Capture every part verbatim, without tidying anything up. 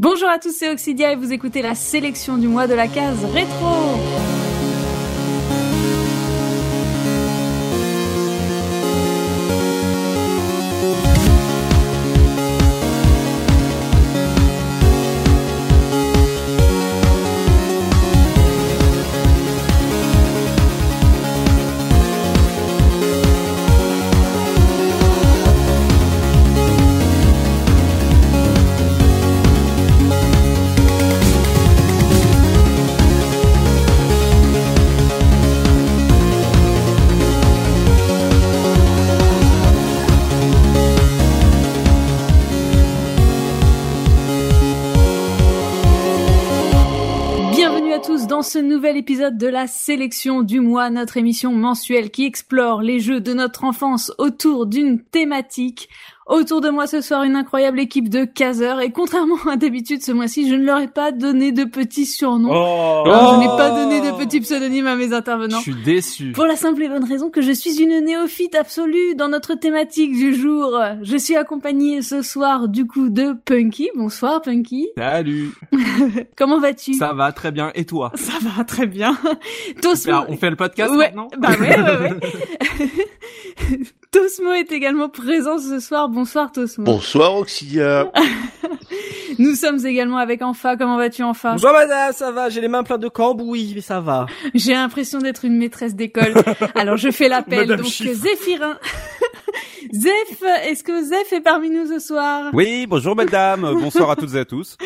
Bonjour à tous, c'est Oxidia et vous écoutez la sélection du mois de la case rétro. Dans ce nouvel épisode de la sélection du mois, notre émission mensuelle qui explore les jeux de notre enfance autour d'une thématique. Autour de moi ce soir, une incroyable équipe de caseurs et contrairement à d'habitude, ce mois-ci, je ne leur ai pas donné de petits surnoms. Oh Alors, je n'ai pas donné de petits pseudonymes à mes intervenants. Je suis déçu. Pour la simple et bonne raison que je suis une néophyte absolue dans notre thématique du jour. Je suis accompagnée ce soir du coup de Punky. Bonsoir Punky. Salut. Comment vas-tu ? Ça va très bien. Et toi ? Ça va très bien. Tosmo. Alors, on fait le podcast ouais. maintenant ? Bah ouais, ouais, ouais. Tosmo est également présent ce soir. Bonsoir Tosmo. Bonsoir Oxidia. Nous sommes également avec Enfa. Comment vas-tu Enfa ? Bonjour madame, ça va, j'ai les mains pleines de cambouis, mais ça va. J'ai l'impression d'être une maîtresse d'école. Alors je fais l'appel, donc Zephirin. Zeph, est-ce que Zeph est parmi nous ce soir ? Oui, bonjour madame, bonsoir à toutes et à tous.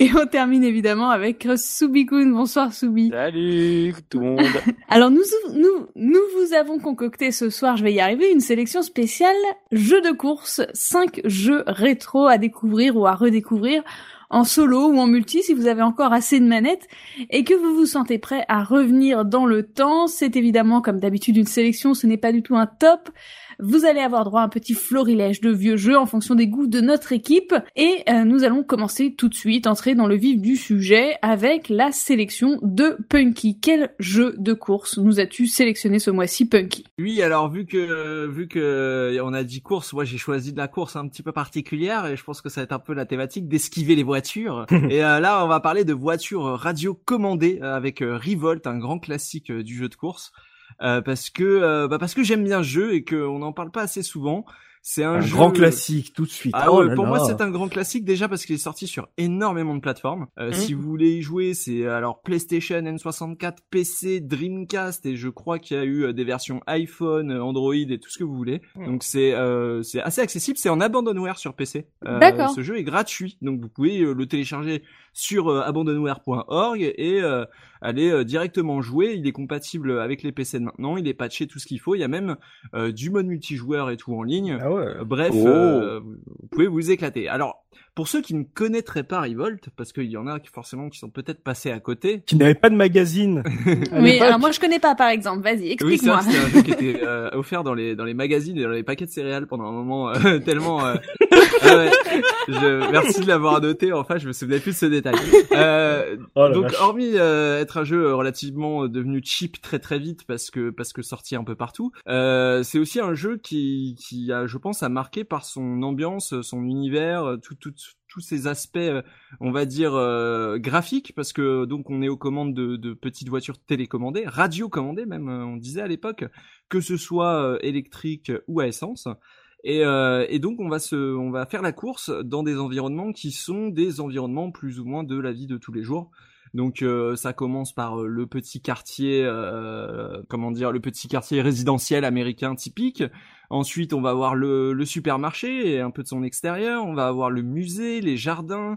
Et on termine évidemment avec Soubikoun. Bonsoir Soubi. Salut tout le monde. Alors nous, nous, nous vous avons concocté ce soir, je vais y arriver, une sélection spéciale jeux de course, cinq jeux rétro à découvrir ou à redécouvrir en solo ou en multi si vous avez encore assez de manettes et que vous vous sentez prêt à revenir dans le temps. C'est évidemment comme d'habitude une sélection, ce n'est pas du tout un top. Vous allez avoir droit à un petit florilège de vieux jeux en fonction des goûts de notre équipe et euh, nous allons commencer tout de suite, entrer dans le vif du sujet avec la sélection de Punky. Quel jeu de course nous as-tu sélectionné ce mois-ci, Punky ? Oui, alors vu que vu que on a dit course, moi j'ai choisi de la course un petit peu particulière et je pense que ça va être un peu la thématique d'esquiver les voitures. Et euh, là, on va parler de voitures radio commandées avec euh, Re-Volt, un grand classique euh, du jeu de course. Euh, parce que euh, bah parce que j'aime bien le jeu et qu'on n'en parle pas assez souvent. C'est un, un jeu... grand classique tout de suite. Ah, oh ouais, pour là moi là. C'est un grand classique déjà parce qu'il est sorti sur énormément de plateformes. Euh, mmh. Si vous voulez y jouer, c'est alors PlayStation, N soixante-quatre, P C, Dreamcast et je crois qu'il y a eu des versions iPhone, Android et tout ce que vous voulez. Mmh. Donc c'est euh, c'est assez accessible. C'est en abandonware sur P C. Euh, D'accord. Ce jeu est gratuit, donc vous pouvez le télécharger sur euh, abandonware point org et euh, aller euh, directement jouer. Il est compatible avec les P C de maintenant. Il est patché tout ce qu'il faut. Il y a même euh, du mode multijoueur et tout en ligne. Ah ouais. Bref, oh. euh, vous pouvez vous éclater. Alors, pour ceux qui ne connaîtraient pas Re-Volt, parce qu'il y en a qui forcément qui sont peut-être passés à côté, qui n'avaient pas de magazine. Oui, alors moi je connais pas par exemple. Vas-y, explique-moi. Oui, c'est un jeu qui était euh, offert dans les dans les magazines et dans les paquets de céréales pendant un moment euh, tellement. Euh... Ah ouais, je... Merci de l'avoir noté. Enfin, je me souvenais plus de ce détail. Euh, oh donc, vache. hormis euh, être un jeu relativement devenu cheap très très vite parce que parce que sorti un peu partout, euh, c'est aussi un jeu qui qui a, je pense, a marqué par son ambiance, son univers, tout tout tous ces aspects, on va dire euh, graphiques, parce que donc on est aux commandes de, de petites voitures télécommandées, radiocommandées même, on disait à l'époque, que ce soit électrique ou à essence. Et, euh, et donc on va se, on va faire la course dans des environnements qui sont des environnements plus ou moins de la vie de tous les jours. Donc euh, ça commence par euh, le petit quartier, euh, comment dire, le petit quartier résidentiel américain typique. Ensuite, on va avoir le, le supermarché et un peu de son extérieur. On va avoir le musée, les jardins.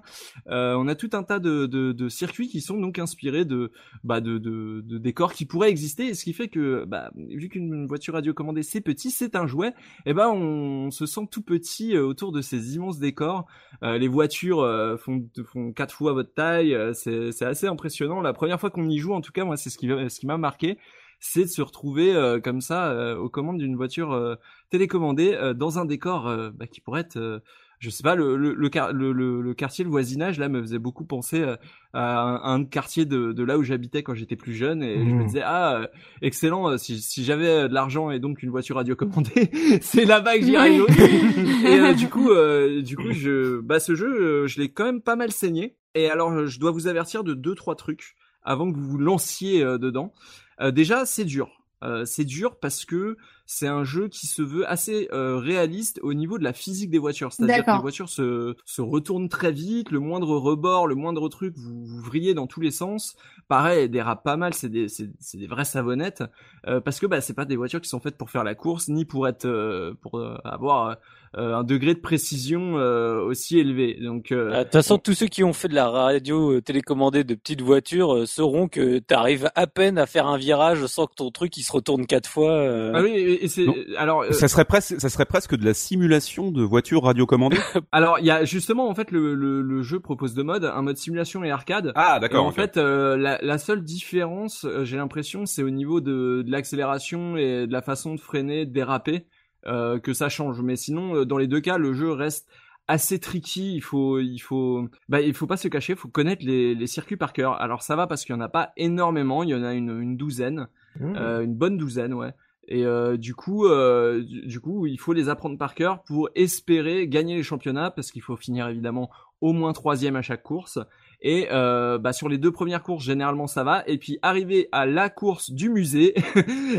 Euh, on a tout un tas de, de, de circuits qui sont donc inspirés de, bah, de, de, de décors qui pourraient exister. Et ce qui fait que, bah, vu qu'une voiture radiocommandée c'est petit, c'est un jouet. Et ben, bah, on, on se sent tout petit autour de ces immenses décors. Euh, les voitures euh, font, font quatre fois votre taille. C'est, c'est assez impressionnant. La première fois qu'on y joue, en tout cas, moi, c'est ce qui, ce qui m'a marqué. C'est de se retrouver euh, comme ça euh, aux commandes d'une voiture euh, télécommandée euh, dans un décor euh, bah, qui pourrait être, euh, je sais pas, le, le, le, le, le quartier, le voisinage, là, me faisait beaucoup penser euh, à, un, à un quartier de, de là où j'habitais quand j'étais plus jeune. Et mmh. je me disais, ah, euh, excellent, si, si j'avais de l'argent et donc une voiture radiocommandée, c'est là-bas que j'irais jouer. Et euh, du coup, euh, du coup je, bah, ce jeu, euh, je l'ai quand même pas mal saigné. Et alors, je dois vous avertir de deux trois trucs avant que vous vous lanciez euh, dedans. Euh, déjà, c'est dur. Euh, c'est dur parce que c'est un jeu qui se veut assez euh, réaliste au niveau de la physique des voitures. C'est-à-dire D'accord. que les voitures se, se retournent très vite, le moindre rebord, le moindre truc, vous, vous vrillez dans tous les sens. Pareil, elles dérapent pas mal, c'est des, c'est, c'est des vraies savonnettes. Euh, parce que bah, c'est pas des voitures qui sont faites pour faire la course, ni pour, être, euh, pour euh, avoir euh, un degré de précision euh, aussi élevé. Donc, euh, de toute façon, on... tous ceux qui ont fait de la radio télécommandée de petites voitures euh, sauront que t'arrives à peine à faire un virage sans que ton truc il se retourne quatre fois. Euh... Ah oui, et c'est, alors, euh... ça serait presque, ça serait presque de la simulation de voiture radiocommandée. Alors, il y a justement en fait le, le le jeu propose deux modes, un mode simulation et arcade. Ah d'accord. Et en okay. fait, euh, la la seule différence, j'ai l'impression, c'est au niveau de de l'accélération et de la façon de freiner, de déraper, euh, que ça change. Mais sinon, dans les deux cas, le jeu reste assez tricky. Il faut il faut bah il faut pas se cacher, il faut connaître les les circuits par cœur. Alors ça va parce qu'il y en a pas énormément, il y en a une une douzaine, mmh. euh, une bonne douzaine, ouais. Et euh, du coup, euh, du, du coup, il faut les apprendre par cœur pour espérer gagner les championnats, parce qu'il faut finir évidemment au moins troisième à chaque course. Et euh, bah sur les deux premières courses, généralement ça va. Et puis arrivé à la course du musée,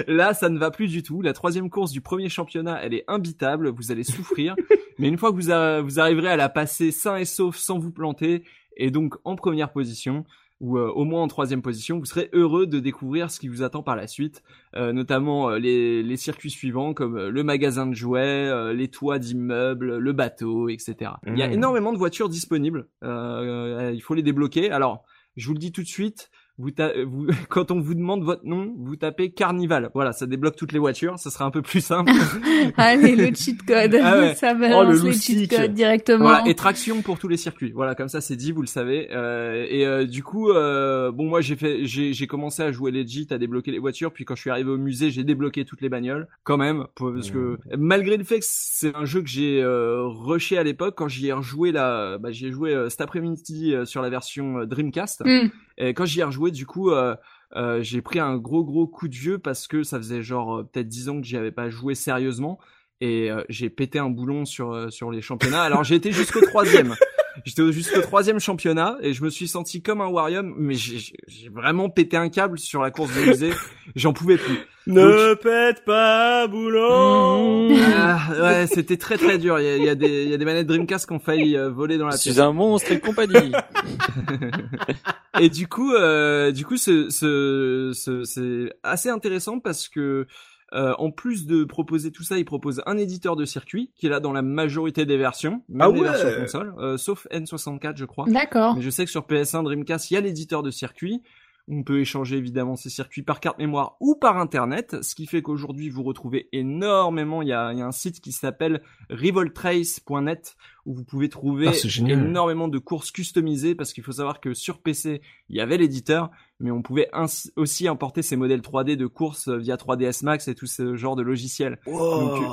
là ça ne va plus du tout. La troisième course du premier championnat, elle est imbitable. Vous allez souffrir, mais une fois que vous, a, vous arriverez à la passer sain et sauf, sans vous planter, et donc en première position, ou euh, au moins en troisième position, vous serez heureux de découvrir ce qui vous attend par la suite, euh, notamment euh, les, les circuits suivants comme euh, le magasin de jouets, euh, les toits d'immeubles, le bateau, et cetera. Mmh. Il y a énormément de voitures disponibles, euh, euh, il faut les débloquer. Alors, je vous le dis tout de suite, vous ta- vous, quand on vous demande votre nom, vous tapez Carnival. Voilà, ça débloque toutes les voitures, ça sera un peu plus simple. Allez, le cheat code, ah ouais. ça balance oh, le, le cheat code directement. Voilà, et traction pour tous les circuits. Voilà, comme ça c'est dit, vous le savez. Euh, et euh, du coup, euh, bon moi j'ai fait, j'ai, j'ai commencé à jouer legit, à débloquer les voitures. Puis quand je suis arrivé au musée, j'ai débloqué toutes les bagnoles, quand même, parce que mmh. malgré le fait que c'est un jeu que j'ai euh, rushé à l'époque, quand j'y ai rejoué là, bah j'y ai joué euh, cet après-midi euh, sur la version euh, Dreamcast. Mmh. Et quand j'y ai rejoué, du coup, euh, euh, j'ai pris un gros gros coup de vieux parce que ça faisait genre euh, peut-être dix ans que j'y avais pas joué sérieusement et euh, j'ai pété un boulon sur euh, sur les championnats. Alors j'ai été jusqu'au troisième, j'étais jusqu'au troisième championnat et je me suis senti comme un Warium, mais j'ai, j'ai vraiment pété un câble sur la course de musée. J'en pouvais plus. Ne Donc... pète pas boulon. Euh, ouais, c'était très très dur. Il y a, il y a des il y a des manettes Dreamcast qui ont failli euh, voler dans la pièce. Je suis un monstre et compagnie. Et du coup, euh, du coup, ce, ce, ce, c'est assez intéressant parce que euh, en plus de proposer tout ça, il propose un éditeur de circuit qui est là dans la majorité des versions, même ah ouais. les versions console, euh, sauf N soixante-quatre, je crois. D'accord. Mais je sais que sur P S un, Dreamcast, il y a l'éditeur de circuit. On peut échanger évidemment ces circuits par carte mémoire ou par internet, ce qui fait qu'aujourd'hui vous retrouvez énormément, il y a, il y a un site qui s'appelle revoltrace point net où vous pouvez trouver ah, énormément de courses customisées parce qu'il faut savoir que sur P C il y avait l'éditeur mais on pouvait ins- aussi importer ces modèles trois D de courses via trois D S Max et tout ce genre de logiciels. Wow. Donc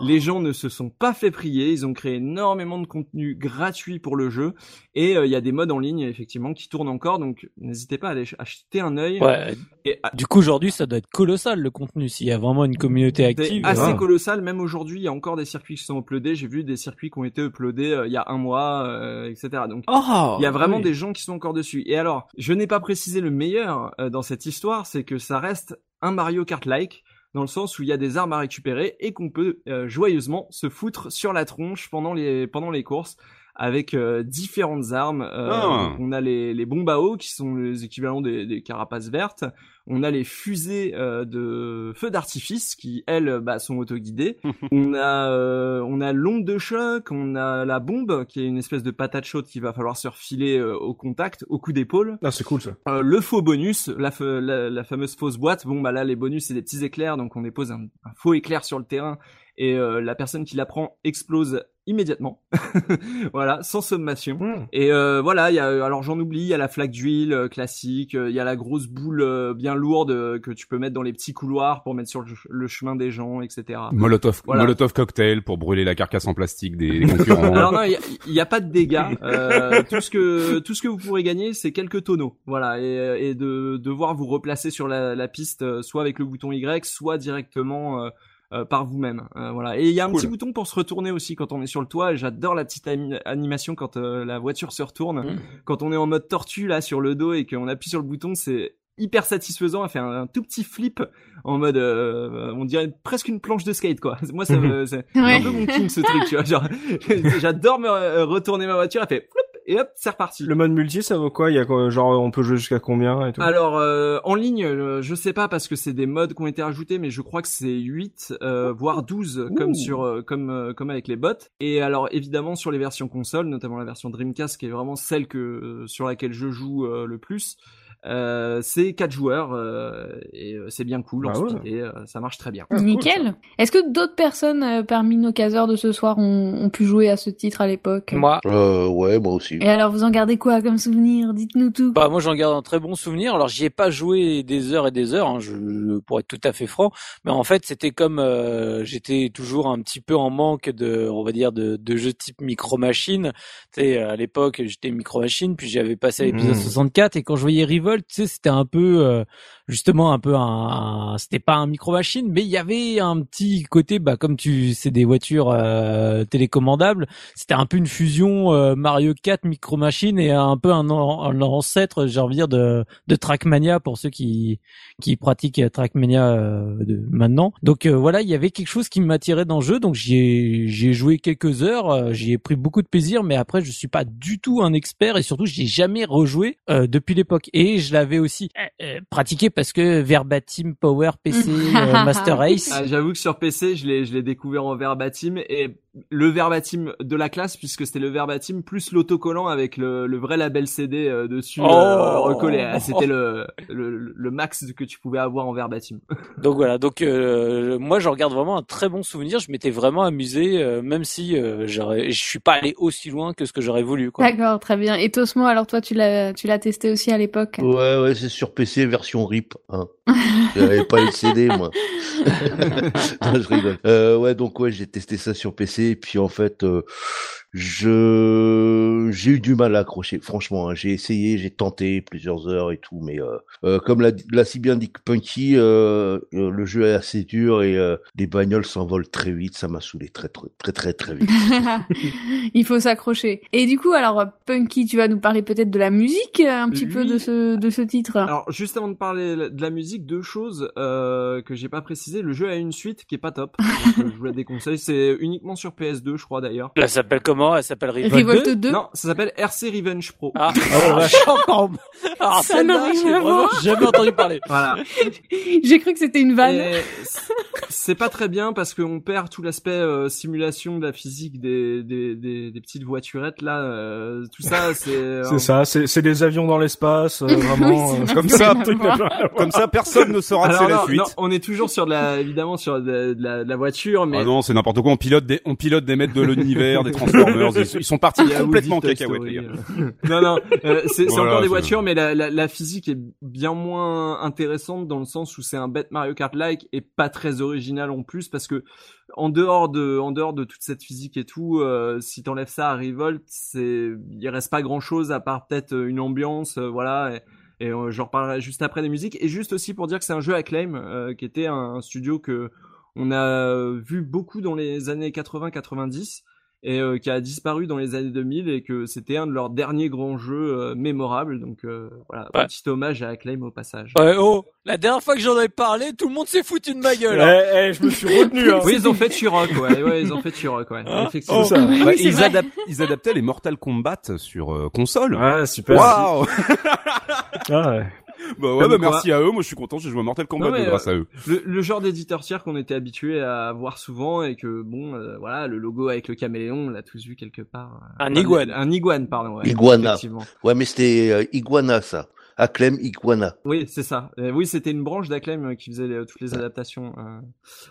les gens ne se sont pas fait prier, ils ont créé énormément de contenu gratuit pour le jeu et il euh, y a des modes en ligne effectivement qui tournent encore, donc n'hésitez pas à aller acheter un œil. Ouais. Et à... Du coup aujourd'hui ça doit être colossal le contenu s'il y a vraiment une communauté active. C'est assez ouais. colossal, même aujourd'hui il y a encore des circuits qui sont uploadés, j'ai vu des circuits qui ont été uploadés il y a un mois, euh, et cetera. Donc, oh, il y a vraiment oui. des gens qui sont encore dessus. Et alors, je n'ai pas précisé le meilleur euh, dans cette histoire, c'est que ça reste un Mario Kart-like, dans le sens où il y a des armes à récupérer et qu'on peut euh, joyeusement se foutre sur la tronche pendant les, pendant les courses avec euh, différentes armes. Euh, oh. On a les, les bombes à eau qui sont les équivalents des, des carapaces vertes. On a les fusées euh, de feux d'artifice qui elles bah, sont autoguidées. on a euh, on a l'onde de choc, on a la bombe qui est une espèce de patate chaude qu'il va falloir se refiler euh, au contact, au coup d'épaule. Ah c'est cool ça. Euh, le faux bonus, la, fe- la la fameuse fausse boîte. Bon bah là les bonus c'est des petits éclairs donc on dépose un, un faux éclair sur le terrain et euh, la personne qui la prend explose immédiatement. Voilà, sans sommation. Mmh. Et euh, voilà, il y a alors j'en oublie, il y a la flaque d'huile euh, classique, il y a la grosse boule euh, bien lourde que tu peux mettre dans les petits couloirs pour mettre sur le, ch- le chemin des gens, et cetera. Molotov, voilà. Molotov cocktail pour brûler la carcasse en plastique des, des concurrents. Alors non, il n'y a, a pas de dégâts. Euh, tout ce que tout ce que vous pourrez gagner, c'est quelques tonneaux, voilà, et, et de devoir vous replacer sur la, la piste, soit avec le bouton Y, soit directement. Euh, euh, par vous-même. Euh, voilà. Et il y a un cool. petit bouton pour se retourner aussi quand on est sur le toit. Et j'adore la petite anim- animation quand euh, la voiture se retourne. Mmh. Quand on est en mode tortue là sur le dos et qu'on appuie sur le bouton, c'est hyper satisfaisant. Elle fait un, un tout petit flip en mode, euh, on dirait presque une planche de skate quoi. Moi, ça me, c'est ouais. un peu mon king ce truc. Tu vois, genre, j'adore me euh, retourner ma voiture. Elle fait floup, et hop, c'est reparti. Le mode multi, ça vaut quoi? Il y a genre, on peut jouer jusqu'à combien et tout? Alors, euh, en ligne, euh, je sais pas parce que c'est des modes qui ont été rajoutés, mais je crois que c'est huit, euh, voire douze, Ouh. comme sur, euh, comme, euh, comme avec les bots. Et alors, évidemment, sur les versions consoles, notamment la version Dreamcast, qui est vraiment celle que, euh, sur laquelle je joue euh, le plus, euh, c'est quatre joueurs, euh, et euh, c'est bien cool, ah en ouais. et euh, ça marche très bien. Nickel. Cool, est-ce que d'autres personnes euh, parmi nos caseurs de ce soir ont, ont pu jouer à ce titre à l'époque? Moi. Euh, ouais, moi aussi. Et alors, vous en gardez quoi comme souvenir? Dites-nous tout. Bah, moi, j'en garde un très bon souvenir. Alors, j'y ai pas joué des heures et des heures, hein, je, pour être tout à fait franc. Mais en fait, c'était comme, euh, j'étais toujours un petit peu en manque de, on va dire, de, de jeux type micro-machine. Tu sais, à l'époque, j'étais micro-machine, puis j'avais passé à l'épisode mmh. soixante-quatre, et quand je voyais Re-Volt, tu sais, c'était un peu euh, justement un peu un, un c'était pas un micro machine, mais il y avait un petit côté, bah comme tu c'est des voitures euh, télécommandables, c'était un peu une fusion euh, Mario Kart, micro machine et un peu un, un ancêtre, j'ai envie de dire, de de Trackmania pour ceux qui qui pratiquent Trackmania euh, de, maintenant. Donc euh, voilà, il y avait quelque chose qui m'attirait dans le jeu, donc j'y ai j'y ai joué quelques heures, euh, j'y ai pris beaucoup de plaisir, mais après je suis pas du tout un expert et surtout j'y ai jamais rejoué euh, depuis l'époque. Et je l'avais aussi euh, pratiqué parce que verbatim, power, P C, euh, Master Race. Ah, j'avoue que sur P C, je l'ai, je l'ai découvert en verbatim, et le verbatim de la classe, puisque c'était le verbatim plus l'autocollant avec le, le vrai label C D euh, dessus oh euh, recollé. Oh c'était le, le, le max que tu pouvais avoir en verbatim. Donc voilà, donc euh, moi j'en garde vraiment un très bon souvenir. Je m'étais vraiment amusé, euh, même si euh, je suis pas allé aussi loin que ce que j'aurais voulu, quoi. D'accord, très bien. Et Tosmo, alors toi tu l'as, tu l'as testé aussi à l'époque? Ouais, ouais, c'est sur P C version R I P. Hein. J'avais pas eu de C D, moi. Non, je rigole. Euh, ouais, donc ouais, j'ai testé ça sur P C. Et puis en fait, euh, je j'ai eu du mal à accrocher. Franchement, hein, j'ai essayé, j'ai tenté plusieurs heures et tout, mais euh, euh, comme l'a, l'a si bien dit Punky, euh, euh, le jeu est assez dur et euh, les bagnoles s'envolent très vite. Ça m'a saoulé très très très très très vite. Il faut s'accrocher. Et du coup, alors Punky, tu vas nous parler peut-être de la musique un petit oui. peu de ce de ce titre. Alors juste avant de parler de la musique, deux choses euh, que j'ai pas précisé. Le jeu a une suite qui est pas top. Donc, je vous la déconseille. C'est uniquement sur P S deux, je crois d'ailleurs. Elle s'appelle comment? Elle s'appelle Revolt deux? Non, ça s'appelle R C Revenge Pro. Ah, oh, la chambre. Alors, ça celle-là, j'ai vraiment jamais entendu parler. Voilà. J'ai cru que c'était une vanne. Et c'est pas très bien parce qu'on perd tout l'aspect euh, simulation de la physique des, des, des, des petites voiturettes, là. Euh, tout ça, c'est... Euh, c'est ça, c'est, c'est des avions dans l'espace, euh, vraiment. Oui, euh, comme ça, un truc comme ça, personne ne saura que c'est la suite. Non, on est toujours sur de la, évidemment, sur de, de, la, de la voiture, mais... Ah non, c'est n'importe quoi, on pilote des, on pilote des maîtres de l'univers, des Transformers, des... ils sont partis complètement cacahuètes, les gars. Non, non, euh, c'est, voilà, c'est encore des c'est... voitures, mais la, la, la physique est bien moins intéressante dans le sens où c'est un bête Mario Kart-like et pas très original en plus, parce que en dehors de, en dehors de toute cette physique et tout, euh, si t'enlèves ça à Re-Volt, c'est, il reste pas grand chose à part peut-être une ambiance, euh, voilà. Et... Et euh, j'en reparlerai juste après des musiques. Et juste aussi pour dire que c'est un jeu Acclaim, euh, qui était un, un studio que on a vu beaucoup dans les années quatre-vingts quatre-vingt-dix et euh, qui a disparu dans les années deux mille et que c'était un de leurs derniers grands jeux euh, mémorables. Donc euh, voilà, ouais. Petit hommage à Acclaim au passage. Ouais, oh, la dernière fois que j'en avais parlé, tout le monde s'est foutu de ma gueule. Hein. Ouais, ouais, je me suis retenu. Hein. Oui, ils ont fait Turok, ouais, ouais, ils ont fait Turok, ouais. Ah, effectivement. Oh, ça. Ouais, oui, ils, adap- ils adaptaient les Mortal Kombat sur euh, console. Ah, super. Waouh. Ah ouais. Bah ouais, bah merci à eux, moi je suis content, j'ai joué à Mortal Kombat non, grâce euh, à eux. Le, le genre d'éditeur tiers qu'on était habitué à voir souvent et que bon, euh, voilà, le logo avec le caméléon, on l'a tous vu quelque part. Euh, un iguane. Un iguane, pardon. Ouais, Iguana. Ouais, mais c'était euh, Iguana ça. Acclaim Iguana. Oui, c'est ça. Euh, oui, c'était une branche d'Acclaim euh, qui faisait les, toutes les adaptations. Euh.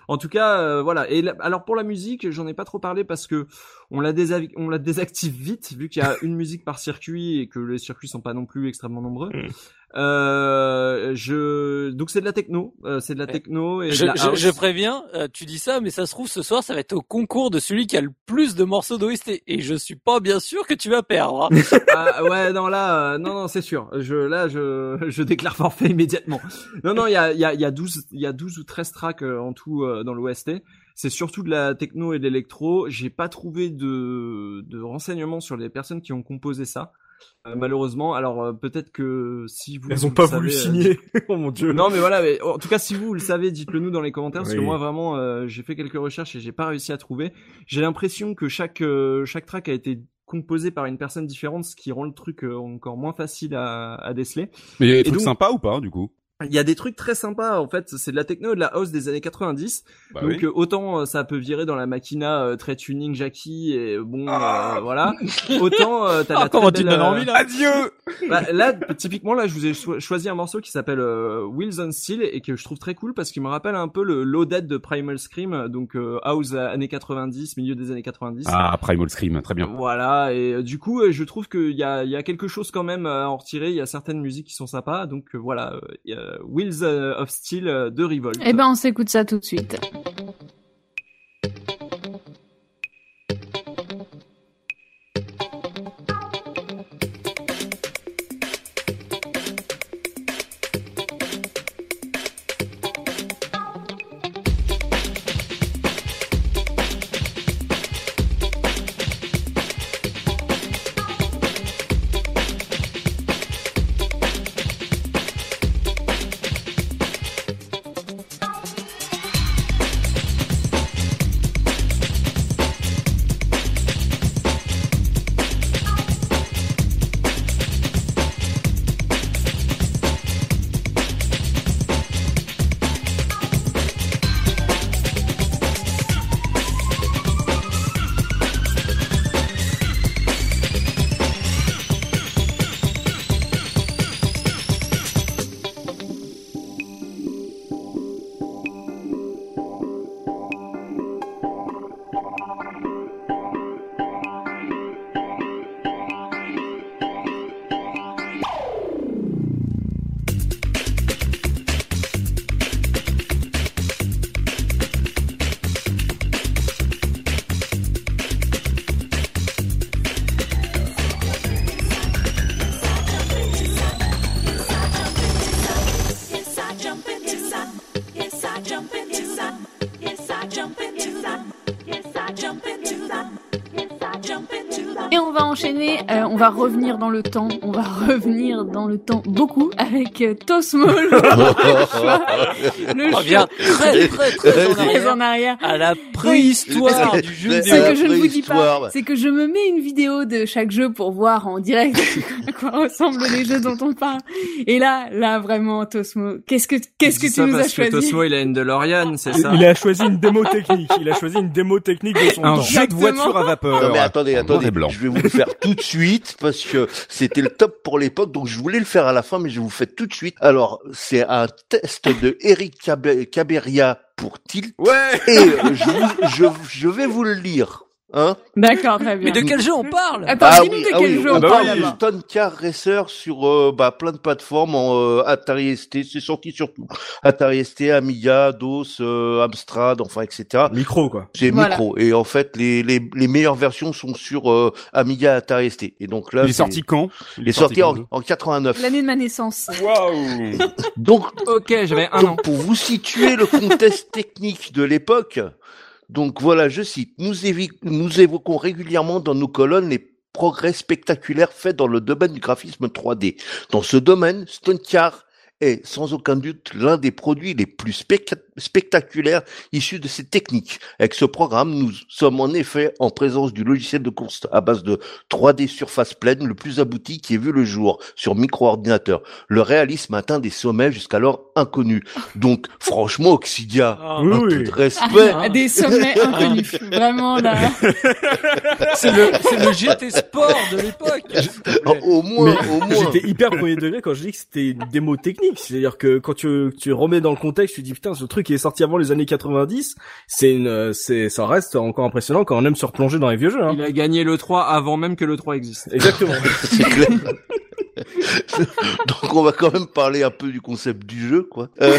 En tout cas, euh, voilà. Et la, alors pour la musique, j'en ai pas trop parlé parce que On la, désav- on la désactive vite, vu qu'il y a une musique par circuit et que les circuits sont pas non plus extrêmement nombreux. Mmh. Euh, je... Donc c'est de la techno, euh, c'est de la techno. Et je, la je, je préviens, euh, tu dis ça, mais ça se trouve ce soir ça va être au concours de celui qui a le plus de morceaux d'O S T, et je suis pas bien sûr que tu vas perdre. Hein. Ah, ouais, non là, euh, non non c'est sûr. Je là je je déclare forfait immédiatement. Non non il y a il y a il y a douze il y a douze ou treize tracks euh, en tout euh, dans l'O S T. C'est surtout de la techno et de l'électro. J'ai pas trouvé de de renseignements sur les personnes qui ont composé ça. Euh, malheureusement, alors euh, peut-être que si vous, elles ont pas voulu signer. Euh... oh mon dieu. Non mais voilà, mais en tout cas si vous le savez, dites-le nous dans les commentaires oui. Parce que moi vraiment, euh, j'ai fait quelques recherches et j'ai pas réussi à trouver. J'ai l'impression que chaque euh, chaque track a été composé par une personne différente, ce qui rend le truc euh, encore moins facile à, à déceler. Mais il y a des et trucs donc... sympas ou pas du coup? Il y a des trucs très sympas en fait, c'est de la techno et de la house des années quatre-vingt-dix. Bah donc oui. euh, autant euh, ça peut virer dans la machina euh, très tuning Jackie et bon ah euh, voilà, autant euh, t'as ah, la très belle, euh... envie, là. Adieu. Bah, là typiquement là je vous ai cho- choisi un morceau qui s'appelle euh, Wheels on Steel et que je trouve très cool parce qu'il me rappelle un peu le l'odette de Primal Scream, donc euh, house années quatre-vingt-dix, milieu des années quatre-vingt-dix. Ah Primal Scream, très bien. Voilà et euh, du coup euh, je trouve que il y a il y a quelque chose quand même à en retirer, il y a certaines musiques qui sont sympas donc euh, voilà, euh, Wheels of Steel de Re-Volt. Eh ben on s'écoute ça tout de suite. Euh, on va revenir dans le temps, on va revenir dans le temps beaucoup avec euh, Tosmo, le jeu revient très très très en arrière, en arrière. À la préhistoire du jeu. Ce que je ne vous dis pas, c'est que je me mets une vidéo de chaque jeu pour voir en direct à quoi ressemblent les jeux dont on parle. Et là, là vraiment Tosmo, qu'est-ce que qu'est-ce que tu nous as choisi? Tosmo, il a une DeLorean, c'est ça? Il a choisi une démo technique. Il a choisi une démo technique de son un temps. Jeu de voiture à vapeur. Non mais attendez, attendez, je vais vous le faire tout de suite parce que c'était le top pour l'époque, donc je voulais le faire à la fin, mais je vous fais tout de suite. Alors c'est un test de Eric Cab- Caberia pour Tilt. Ouais. Et euh, je, je je vais vous le lire. Hein? D'accord, très bien. Mais de quel jeu on parle? Attends, ah, dis-nous oui, de ah, quel oui, jeu on, on parle. On parle de Stunt Car Racer sur euh, bah, plein de plateformes, en euh, Atari S T, c'est sorti surtout. Atari S T, Amiga, DOS, euh, Amstrad, enfin, et cetera. Micro, quoi. C'est voilà. Micro. Et en fait, les, les, les meilleures versions sont sur euh, Amiga, Atari S T. Et donc là, il est sorti quand? Il est sorti en, en quatre-vingt-neuf. L'année de ma naissance. Waouh! Donc, ok, j'avais un donc, an. Pour vous situer le contexte technique de l'époque, donc voilà, je cite, nous, évi- nous évoquons régulièrement dans nos colonnes les progrès spectaculaires faits dans le domaine du graphisme trois D. Dans ce domaine, Stunt Car est sans aucun doute l'un des produits les plus spect- spectaculaires issus de ces techniques. Avec ce programme, nous sommes en effet en présence du logiciel de course à base de trois D surface pleine, le plus abouti qui ait vu le jour sur micro-ordinateur. Le réalisme atteint des sommets jusqu'alors inconnus. Donc, franchement, Oxidia, ah, un oui. peu de respect. Ah, des sommets inconnus, vraiment là. C'est le, c'est le G T Sport de l'époque. Au moins, mais, au moins. J'étais hyper premier degré quand je dis que c'était une démo technique. technique. C'est-à-dire que quand tu, tu remets dans le contexte, tu dis putain, ce truc est sorti avant les années quatre-vingt-dix. C'est une, c'est, ça reste encore impressionnant quand on aime se replonger dans les vieux jeux, hein. Il a gagné l'E trois avant même que l'E trois existe. Exactement. C'est clair. Donc on va quand même parler un peu du concept du jeu, quoi. Euh...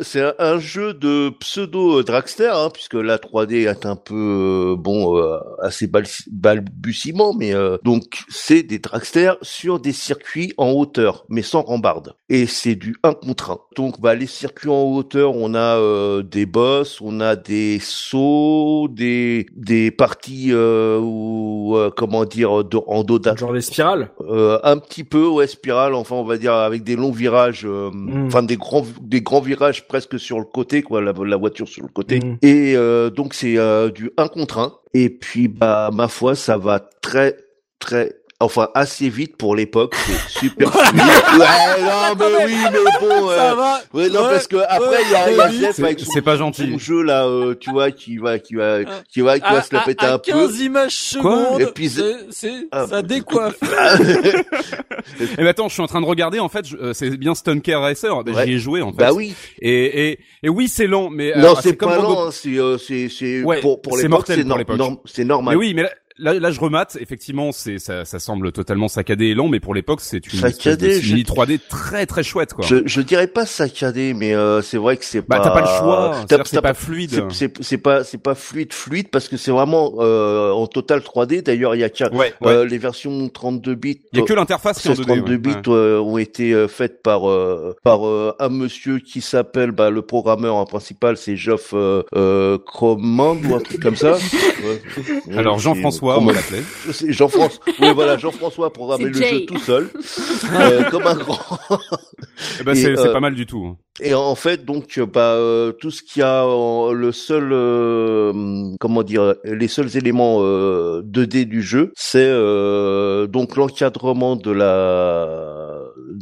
c'est un, un jeu de pseudo dragster, hein, puisque la trois D est un peu euh, bon, euh, assez bal- balbutiement, mais euh, donc c'est des dragsters sur des circuits en hauteur, mais sans rambarde. Et c'est du un contre un. Donc bah les circuits en hauteur, on a euh, des boss, on a des sauts, des des parties euh, où, euh, comment dire, de, en dos d'un. Genre les spirales. Euh, un petit peu, ouais, spirale. Enfin, on va dire avec des longs virages, euh, mm. enfin des grands, des grands virages presque sur le côté, quoi, la, la voiture sur le côté. Mm. Et euh, donc c'est euh, du un contre un. Et puis bah ma foi, ça va très très. Enfin, assez vite pour l'époque, c'est super fluide. Ouais, non, mais oui, mais bon, euh, ça va. Ouais, non, ouais, parce que après, il ouais, y a, y a Zep avec son, c'est pas gentil. Son jeu, là, euh, tu vois, qui va, qui va, qui va, qui va se la péter un peu. quinze images secondes. Et puis, c'est, c'est ah, ça décoiffe. Et ben, attends, je suis en train de regarder, en fait, je, euh, c'est bien Stunt Car Racer. Ben, ouais. J'y ai joué, en fait. Bah oui. Et, et, et oui, c'est lent, mais. Non, alors, c'est, c'est pas lent, c'est, euh, c'est, c'est, ouais, pour, pour c'est l'époque, c'est, no- pour l'époque. No- c'est normal. Mais oui, mais là, Là, là, je remate. Effectivement, c'est ça, ça semble totalement saccadé et lent, mais pour l'époque, c'est une saccadé, je... trois D très très chouette, quoi. Je, je dirais pas saccadé, mais euh, c'est vrai que c'est bah, pas. Bah, t'as pas le choix. T'as, t'as, c'est t'as, pas fluide. C'est, c'est, c'est pas, c'est pas fluide, fluide, parce que c'est vraiment euh, en total trois D. D'ailleurs, il y a qu'à, ouais, euh, ouais. les versions trente-deux bits. Il y a que l'interface qui est en deux D. trente-deux bits ouais. euh, ont été euh, faites par euh, par euh, un monsieur qui s'appelle bah le programmeur hein, principal, c'est Geoff euh, euh, Cromand ou un truc comme ça. Ouais. Alors Jean-François. On me l'appelait. C'est Jean-François. Oui, voilà, Jean-François a programmé le jeu tout seul, euh, comme un grand. Eh ben, c'est, euh, c'est pas mal du tout. Et en fait, donc, bah, euh, tout ce qu'il y a, en, le seul, euh, comment dire, les seuls éléments euh, deux D du jeu, c'est euh, donc l'encadrement de la,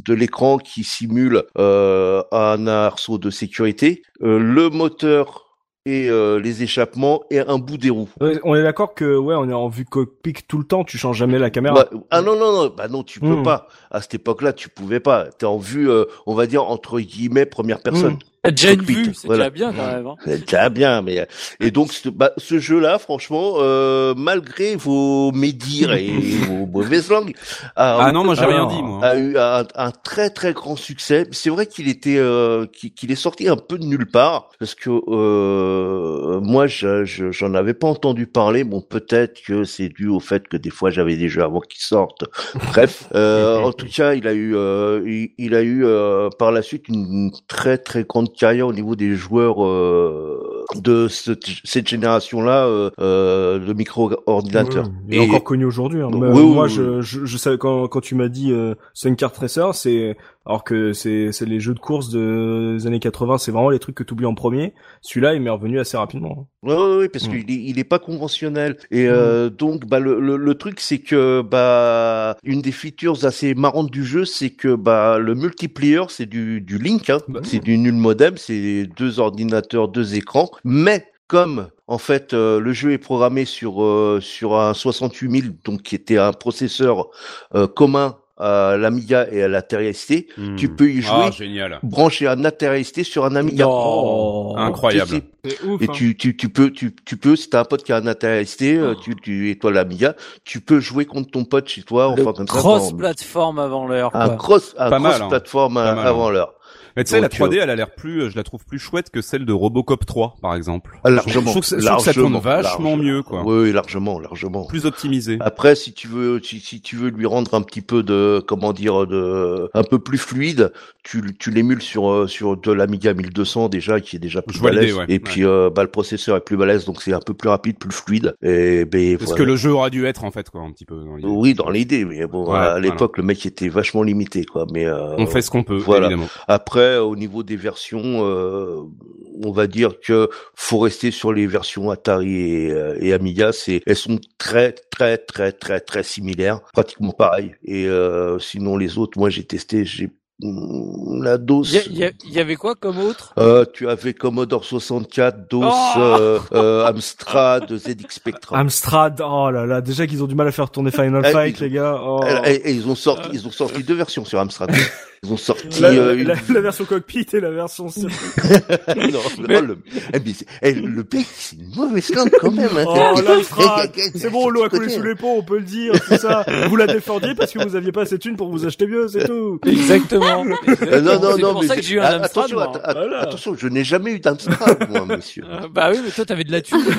de l'écran qui simule euh, un arceau de sécurité, euh, le moteur. Et euh, les échappements et un bout des roues. Ouais, on est d'accord que ouais, on est en vue cockpit tout le temps. Tu changes jamais la caméra. Bah, ah non non non, bah non, tu peux mmh. pas. À cette époque-là, tu pouvais pas. T'es en vue, euh, on va dire entre guillemets première personne. Mmh. Déjà une vue, c'est voilà. déjà bien quand même. Hein. C'est déjà bien, mais et donc ce, bah, ce jeu-là, franchement, euh, malgré vos médires et vos mauvaises langues, a, ah non, moi j'ai rien dit moi. A eu un, un très très grand succès. C'est vrai qu'il était, euh, qu'il est sorti un peu de nulle part parce que euh, moi, je, je, j'en avais pas entendu parler. Bon, peut-être que c'est dû au fait que des fois j'avais des jeux avant qu'ils sortent. Bref, euh, en tout cas, il a eu, euh, il, il a eu euh, par la suite une très très grande carrière au niveau des joueurs euh, de ce, cette génération-là euh, euh, de micro-ordinateurs. Ouais, il est et... encore connu aujourd'hui. Hein. Donc, bah, oui, moi, oui, je, je, je savais quand, quand tu m'as dit euh, Sun Kart Racer, c'est alors que c'est, c'est les jeux de course de, des années quatre-vingt, c'est vraiment les trucs que tu oublies en premier. Celui-là, il m'est revenu assez rapidement. Oui, ouais, ouais, parce ouais. qu'il est, il est pas conventionnel. Et euh, ouais. donc, bah, le, le, le truc, c'est que bah une des features assez marrantes du jeu, c'est que bah le multiplayer, c'est du, du link, hein, bah, c'est ouais. du nul modèle. C'est deux ordinateurs, deux écrans, mais comme en fait euh, le jeu est programmé sur euh, sur un soixante-huit mille, donc qui était un processeur euh, commun à l'Amiga et à l'Atari S T, mmh. tu peux y jouer, ah, brancher un Atari S T sur un Amiga. Oh, oh, incroyable. C'est ouf, et hein. tu, tu, tu peux, tu, tu peux, si t'as un pote qui a un Atari S T, oh. tu, tu, et toi l'Amiga, tu peux jouer contre ton pote chez toi, enfin, comme cross-plateforme avant l'heure. Un cross, un cross-plateforme hein. avant l'heure. Mais tu sais, la trois D, elle a l'air plus, je la trouve plus chouette que celle de Robocop trois, par exemple. Ah, largement. Je trouve, je trouve, largement, je trouve que ça tourne vachement largement, mieux, quoi. Oui, largement, largement. Plus optimisé. Après, si tu veux, si, si tu veux lui rendre un petit peu de, comment dire, de, un peu plus fluide, tu, tu l'émules sur, sur de l'Amiga mille deux cents, déjà, qui est déjà plus balèze. Ouais. Et ouais. puis, euh, bah, le processeur est plus balèze, donc c'est un peu plus rapide, plus fluide. Et, ben, Parce voilà. que le jeu aura dû être, en fait, quoi, un petit peu dans l'idée. Oui, dans l'idée, mais bon, ouais, à l'époque, voilà. le mec était vachement limité, quoi, mais, euh, on fait ce qu'on peut, voilà. évidemment. Après, au niveau des versions, euh, on va dire que faut rester sur les versions Atari et, euh, et Amiga. C'est, elles sont très, très, très, très, très similaires, pratiquement pareilles. Et euh, sinon les autres, moi j'ai testé, j'ai la DOS. Il y, y, y avait quoi comme autre euh, Tu avais Commodore soixante-quatre, DOS, oh euh, euh, Amstrad, Z X Spectrum. Amstrad, oh là là, déjà qu'ils ont du mal à faire tourner Final Fight, les gars. Oh. Et, et, et ils ont sorti, ils ont sorti deux versions sur Amstrad. Ils ont sorti la, euh, une... la, la version cockpit et la version circuit. non, mais... non, le... Eh bien, eh, le P, c'est une mauvaise langue quand même. Hein. Oh, là, il fera... c'est bon, l'eau a coulé sous les ponts, on peut le dire, tout ça. Vous la défendiez parce que vous aviez pas assez de thunes pour vous acheter mieux, c'est tout. Exactement. Exactement. Non, non, c'est non, pour mais ça que j'ai eu un Amstrad. Attention, att- att- voilà. attention, je n'ai jamais eu d'Amstrad, moi, monsieur. Euh, bah oui, mais toi, t'avais de la thune. J'avais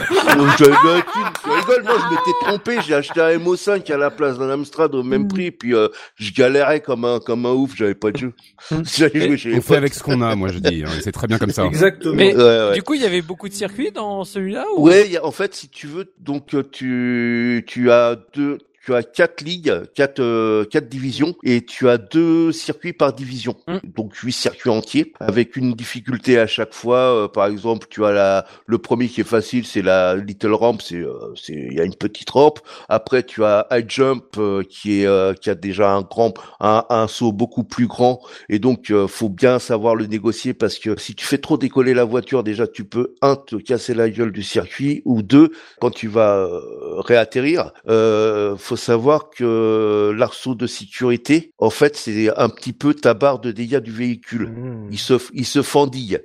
de la thune, tu rigoles, moi, je m'étais trompé, j'ai acheté un M O cinq à la place d'un Amstrad au même prix, puis euh, je galérais comme un, comme un ouf, j'avais pas de jeu. J'avais joué, on fait avec ce qu'on a, moi, je dis, c'est très bien comme ça. Exactement. Mais, ouais, ouais. Du coup, il y avait beaucoup de circuits dans celui-là, ou... Ouais, y a, en fait, si tu veux, donc, tu, tu as deux, tu as quatre ligues, quatre, euh, quatre divisions, et tu as deux circuits par division. Mmh. Donc huit circuits entiers, avec une difficulté à chaque fois. Euh, par exemple, tu as la, le premier qui est facile, c'est la Little Ramp, c'est, euh, c'est, il y a une petite rampe. Après, tu as High Jump, euh, qui est, euh, qui a déjà un grand, un, un saut beaucoup plus grand. Et donc, euh, faut bien savoir le négocier parce que si tu fais trop décoller la voiture, déjà, tu peux, un, te casser la gueule du circuit, ou deux, quand tu vas euh, réatterrir, euh, faut savoir que l'arceau de sécurité, en fait, c'est un petit peu ta barre de dégâts du véhicule. Mmh. Il se, il se fendille.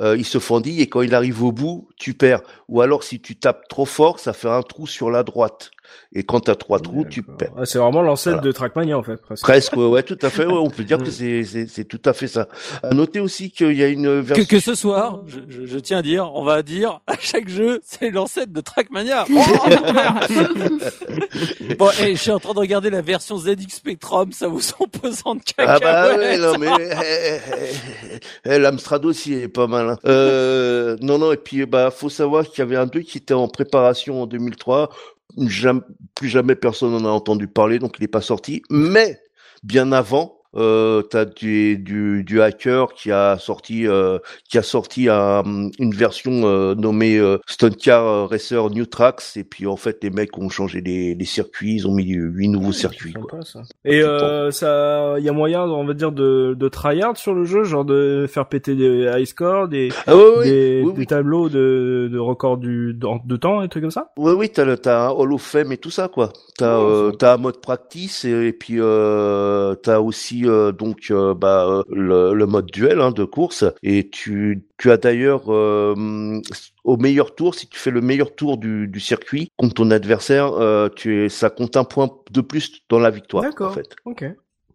Euh, il se fendille et quand il arrive au bout, tu perds. Ou alors, si tu tapes trop fort, ça fait un trou sur la droite. Et quand t'as trois trous, ouais, tu perds. Ah, c'est vraiment l'ancêtre voilà. de Trackmania, en fait. Presque, presque ouais, ouais, tout à fait. Ouais, on peut dire que c'est, c'est, c'est tout à fait ça. À noter aussi qu'il y a une version... Que, que ce soir, je, je, je tiens à dire, on va dire, à chaque jeu, c'est l'ancêtre de Trackmania. Oh, bon, hey, je suis en train de regarder la version Z X Spectrum, ça vous en pesant de cacahuètes. Ah bah ouais, non mais... eh, eh, eh, l'Amstrad aussi est pas mal. Hein. Euh, non, non, et puis, bah, faut savoir qu'il y avait un deux qui était en préparation en deux mille trois... Jamais, plus jamais personne n'en a entendu parler, donc il n'est pas sorti. Mais bien avant, euh, t'as du, du, du hacker qui a sorti, euh, qui a sorti un, une version euh, nommée euh, Stunt Car Racer New Tracks. Et puis en fait, les mecs ont changé les, les circuits, ils ont mis huit nouveaux ouais, circuits. Sympa, quoi. Ça. Et euh, ça, il y a moyen, on va dire, de, de tryhard sur le jeu, genre de faire péter des high scores, des, ah, ouais, ouais, des, oui, des oui. tableaux de, de record du de, de temps, et trucs comme ça. Oui, oui, t'as, t'as un Hall of Fame et tout ça, quoi. T'as, ouais, euh, t'as un mode practice et, et puis euh, t'as aussi Euh, donc euh, bah euh, le, le mode duel hein, de course et tu tu as d'ailleurs euh, au meilleur tour si tu fais le meilleur tour du, du circuit contre ton adversaire euh, tu es ça compte un point de plus dans la victoire. D'accord. En fait. Ok.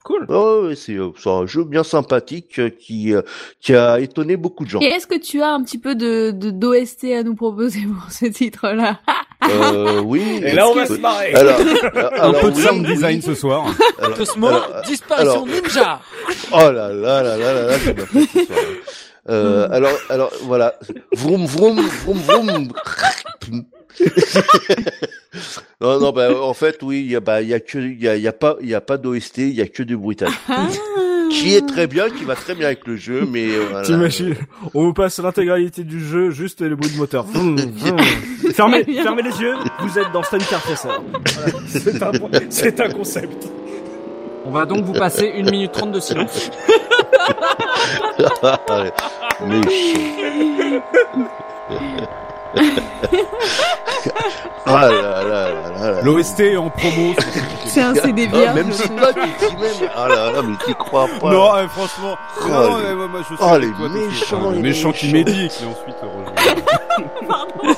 Cool. Oh, c'est, c'est un jeu bien sympathique qui qui a étonné beaucoup de gens. Et est-ce que tu as un petit peu de, de d'O S T à nous proposer pour ce titre-là? Euh, oui. Et là, on va que... se marrer. Alors, alors, un peu de sound oui, design oui. ce soir. Alors, Tosmo, alors, disparition alors... ninja. Oh là là là là là là, j'ai bien fait ce soir. Euh, alors, alors, voilà. Vroom, vroom, vroom, vroom. non, non, bah, en fait, oui, il y a, bah, il y a que, il y a, il y a pas, il y a pas d'O S T, il y a que du bruitage. Qui est très bien, qui va très bien avec le jeu, mais voilà. T'imagines, on vous passe l'intégralité du jeu, juste le bruit de moteur. Mmh, mmh. Fermez, fermez les yeux, vous êtes dans Stunt Car Racer. Voilà, c'est un, c'est un concept. On va donc vous passer une minute trente de silence. mais ah là là là là. L'O S T est en promo. C'est un C D bien. Ah, même si toi tu dis même. Ah là là, mais tu crois pas. Non, ouais, franchement. Oh, non, les... ouais, ouais, moi, je sais oh, les quoi, méchants. Les, les méchants qui méditent et ensuite rejoignent. Pardon.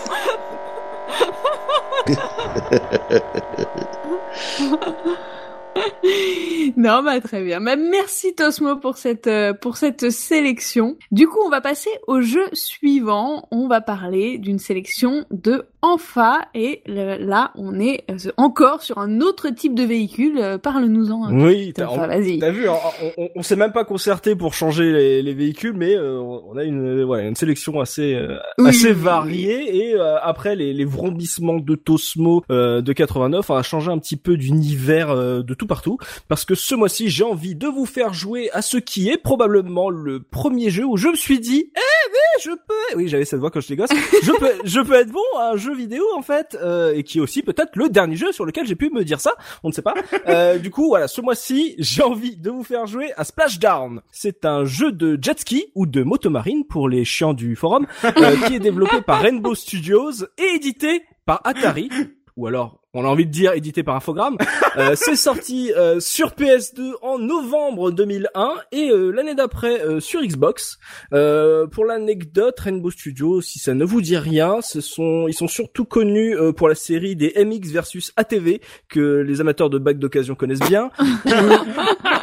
Non, bah très bien. Bah, merci Tosmo pour cette euh, pour cette sélection. Du coup, on va passer au jeu suivant. On va parler d'une sélection de Enfa et le, là, on est encore sur un autre type de véhicule. Parle-nous-en. Hein, oui, t'as, Enfa, on, vas-y. T'as vu, on, on, on s'est même pas concerté pour changer les, les véhicules, mais euh, on a une voilà une sélection assez euh, oui, assez variée oui. et euh, après les, les vrombissements de Tosmo euh, de quatre-vingt-neuf, on a changé un petit peu d'univers euh, de tout partout. Parce que ce mois-ci, j'ai envie de vous faire jouer à ce qui est probablement le premier jeu où je me suis dit, eh mais je peux, oui j'avais cette voix quand je les gosse, je peux, je peux être bon à un jeu vidéo en fait, euh, et qui est aussi peut-être le dernier jeu sur lequel j'ai pu me dire ça, on ne sait pas. Euh, du coup voilà, ce mois-ci, j'ai envie de vous faire jouer à Splashdown. C'est un jeu de jet ski ou de motomarine pour les chiants du forum, euh, qui est développé par Rainbow Studios et édité par Atari. Ou alors on a envie de dire édité par Infogrames. euh, c'est sorti euh, sur P S deux en novembre deux mille un et euh, l'année d'après euh, sur Xbox. Euh, pour l'anecdote, Rainbow Studios, si ça ne vous dit rien, ce sont ils sont surtout connus euh, pour la série des M X versus A T V que les amateurs de bac d'occasion connaissent bien.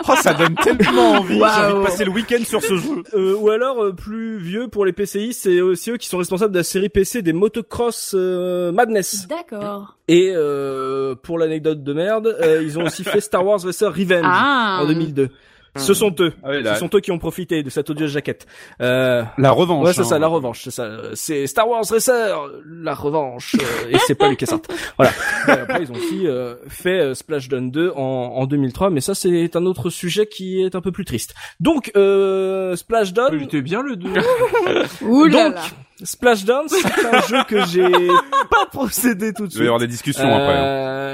Oh, ça donne tellement envie, wow. J'ai envie de passer le week-end sur ce jeu. Euh, ou alors euh, plus vieux pour les P C I, c'est aussi eux qui sont responsables de la série P C des Motocross euh, Madness. D'accord. Et euh, Euh, pour l'anecdote de merde, euh, ils ont aussi fait Star Wars Racer Revenge ah. en deux mille deux. Ce sont eux, ah oui, là, ce sont eux qui ont profité de cette odieuse jaquette. Euh, la revanche. Ouais, c'est hein. ça, la revanche, c'est ça. C'est Star Wars Racer, la revanche, euh, et c'est pas LucasArts. Voilà. Et après, ils ont aussi euh, fait euh, Splashdown deux en, en deux mille trois, mais ça, c'est un autre sujet qui est un peu plus triste. Donc, euh, Splashdown. J'étais bien le deux. Ouh là. Donc, là. Splashdown, c'est un jeu que j'ai pas procédé tout de suite. Il va y avoir des discussions euh,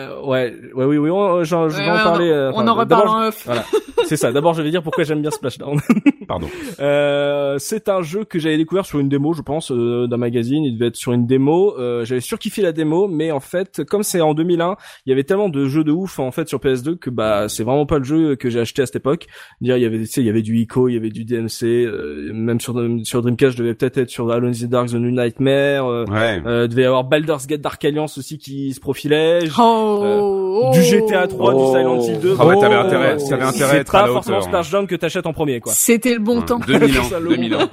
après. Hein. Ouais, ouais, oui, oui, on, genre, je vais euh, en parler. Euh, on en reparle en off. Voilà. C'est ça. D'abord, je vais dire pourquoi j'aime bien Splashdown. Pardon. Euh, c'est un jeu que j'avais découvert sur une démo, je pense, euh, d'un magazine. Il devait être sur une démo. Euh, j'avais surkiffé la démo, mais en fait, comme c'est en deux mille un, il y avait tellement de jeux de ouf en fait sur P S deux que bah c'est vraiment pas le jeu que j'ai acheté à cette époque. Dire, il y avait, tu sais, il y avait du Ico, il y avait du D M C, euh, même sur sur Dreamcast, je devais peut-être être sur Alone in the Dark, The New Nightmare. Euh, ouais. euh, devait y avoir Baldur's Gate Dark Alliance aussi qui se profilait. Oh, euh, du G T A trois, oh, du Silent Hill deux. Ah ouais, t'avais intérêt, oh, t'avais intérêt à être à la hauteur. C'est pas forcément Splashdown que t'achètes en premier, quoi. C'était le bon ouais. temps. deux mille ans.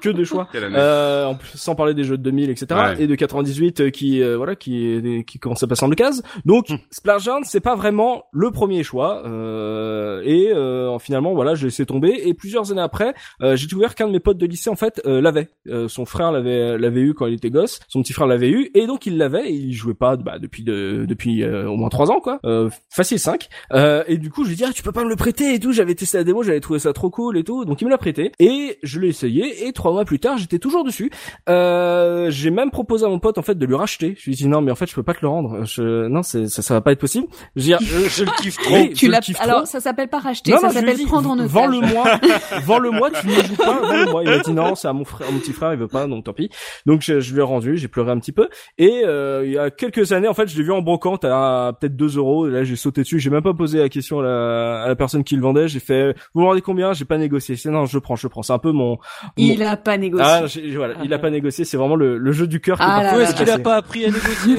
Que des choix. Euh, sans parler des jeux de deux mille, et cetera. Ouais. Et de quatre-vingt-dix-huit qui, euh, voilà, qui, qui commence à passer en Lacaz. Donc, mm. Splashdown, c'est pas vraiment le premier choix. Euh, et euh, finalement, voilà, je l'ai laissé tomber. Et plusieurs années après, euh, j'ai découvert qu'un de mes potes de lycée, en fait, euh, l'avait. Euh, son frère l'avait, l'avait eu quand il était gosse. Son petit frère l'avait eu. Et donc, il l'avait. Et il jouait pas, bah, depuis, de, depuis euh, au moins trois ans, quoi. Euh, facile cinq. Euh, et du coup, je lui ai dit, ah, tu peux pas me le prêter et tout. J'avais testé la démo, j'avais trouvé ça trop cool et tout. Donc, il me l'a prêté. Et je l'ai essayé. Et trois mois plus tard, j'étais toujours dessus. Euh, j'ai même proposé à mon pote, en fait, de lui racheter. Je lui ai dit, non, mais en fait, je peux pas te le rendre. Je, non, c'est, ça, ça va pas être possible. Je veux dire, je le kiffe trop. Oui, tu l'as, alors, ça s'appelle pas racheter, non, ça non, s'appelle prendre en otage. Vends-le-moi. Vends-le-moi, tu ne joues pas. Vends-le-moi. Il m'a dit, non, c'est à mon frère, mon petit frère, il veut pas, donc tant pis. Donc, je, je lui ai rendu, j'ai pleuré un petit peu. Et, euh, il y a quelques années, en fait, je l'ai vu en brocante à peut-être deux euros. Là, j'ai sauté dessus. J'ai même pas posé la question à la, à la personne qui le vendait. J'ai fait, vous me rendez combien? J'ai pas négocié. C'est, non, je prends, je prends. C'est un peu mon, il mon... a pas négocié. Ah, voilà, ah, il a pas négocié. C'est vraiment le, le jeu du cœur. Ah là, est-ce qu'il a pas appris à négocier?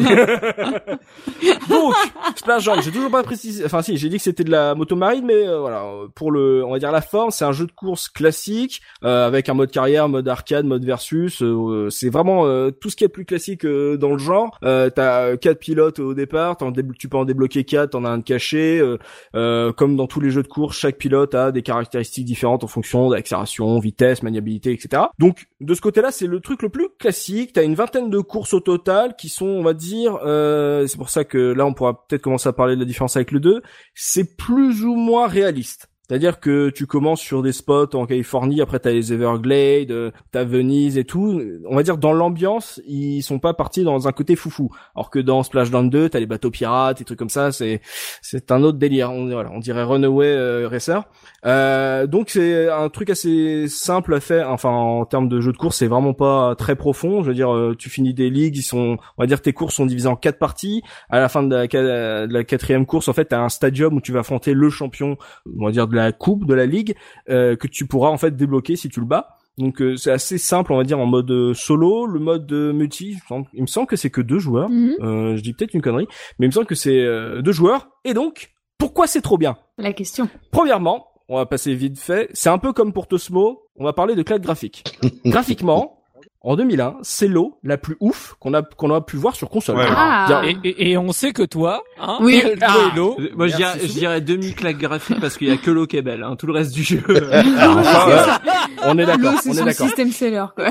Donc, Splashdown, j'ai toujours pas précisé. Enfin, si, j'ai dit que c'était de la moto marine, mais euh, voilà, pour le, on va dire la forme, c'est un jeu de course classique euh, avec un mode carrière, mode arcade, mode versus. Euh, c'est vraiment euh, tout ce qui est plus classique euh, dans le genre. Euh, t'as quatre pilotes au départ. T'en dé- tu peux en débloquer quatre. T'en as un de caché. Euh, euh, comme dans tous les jeux de course, chaque pilote a des caractéristiques différentes en fonction d'accélération, vitesse, maniabilité, et cetera. Donc, de ce côté-là, c'est le truc le plus classique. T'as une vingtaine de courses au total qui sont, on va dire, euh, c'est pour ça que là, on pourra peut-être commencer à parler de la différence avec le deux. C'est plus ou moins réaliste. C'est-à-dire que tu commences sur des spots en Californie, après t'as les Everglades, t'as Venise et tout. On va dire, dans l'ambiance, ils sont pas partis dans un côté foufou. Alors que dans Splashdown deux, t'as les bateaux pirates et trucs comme ça, c'est, c'est un autre délire. On, voilà, on dirait Runaway euh, Racer. Euh, donc c'est un truc assez simple à faire. Enfin, en termes de jeu de course, c'est vraiment pas très profond. Je veux dire, euh, tu finis des ligues, ils sont, on va dire, tes courses sont divisées en quatre parties. À la fin de la, de la quatrième course, en fait, t'as un stadium où tu vas affronter le champion, on va dire, de la coupe de la ligue euh, que tu pourras en fait débloquer si tu le bats. Donc euh, c'est assez simple, on va dire, en mode euh, solo. Le mode euh, multi, il me semble que c'est que deux joueurs. Mm-hmm. Euh, je dis peut-être une connerie, mais il me semble que c'est euh, deux joueurs. Et donc, pourquoi c'est trop bien? La question. Premièrement, on va passer vite fait. C'est un peu comme pour Tosmo. On va parler de classe graphique. Graphiquement. En deux mille un, c'est l'eau la plus ouf qu'on a qu'on a pu voir sur console. Ouais. Ah. Et, et, et on sait que toi, hein, oui, toi ah. et l'eau. Moi, je dirais, je dirais demi-claque graphique parce qu'il y a que l'eau qui est belle. Hein, tout le reste du jeu. Alors, enfin, ouais. On est d'accord. L'eau, c'est on son est d'accord. Système seller, quoi.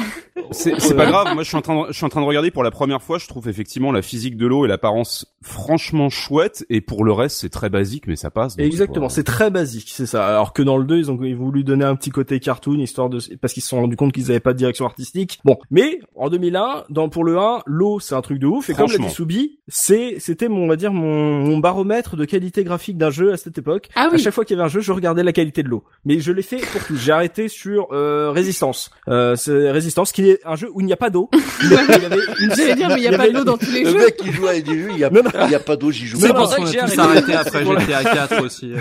C'est, c'est pas grave. Moi, je suis en train de, je suis en train de regarder pour la première fois. Je trouve effectivement la physique de l'eau et l'apparence franchement chouette. Et pour le reste, c'est très basique, mais ça passe. Exactement. C'est, pas... c'est très basique, c'est ça. Alors que dans le deux, ils ont voulu donner un petit côté cartoon, histoire de parce qu'ils se sont rendus compte qu'ils n'avaient pas de direction artistique. Bon. Mais en deux mille un, dans pour le un, l'eau c'est un truc de ouf. Et comme l'a dit Soubi, c'est c'était mon on va dire mon, mon baromètre de qualité graphique d'un jeu à cette époque. Ah oui. À chaque fois qu'il y avait un jeu, je regardais la qualité de l'eau. Mais je l'ai fait pour tout. J'ai arrêté sur euh, Résistance. Euh, c'est Résistance qui est un jeu où il n'y a pas d'eau. Il y avait, il y avait une... J'allais dire mais il n'y a pas d'eau dans tous les le jeux. Le mec qui joue à des jeux, il y a non, pas Il n'y a pas d'eau, j'y joue. C'est pour ça que j'ai arrêté après G T A quatre aussi. Euh...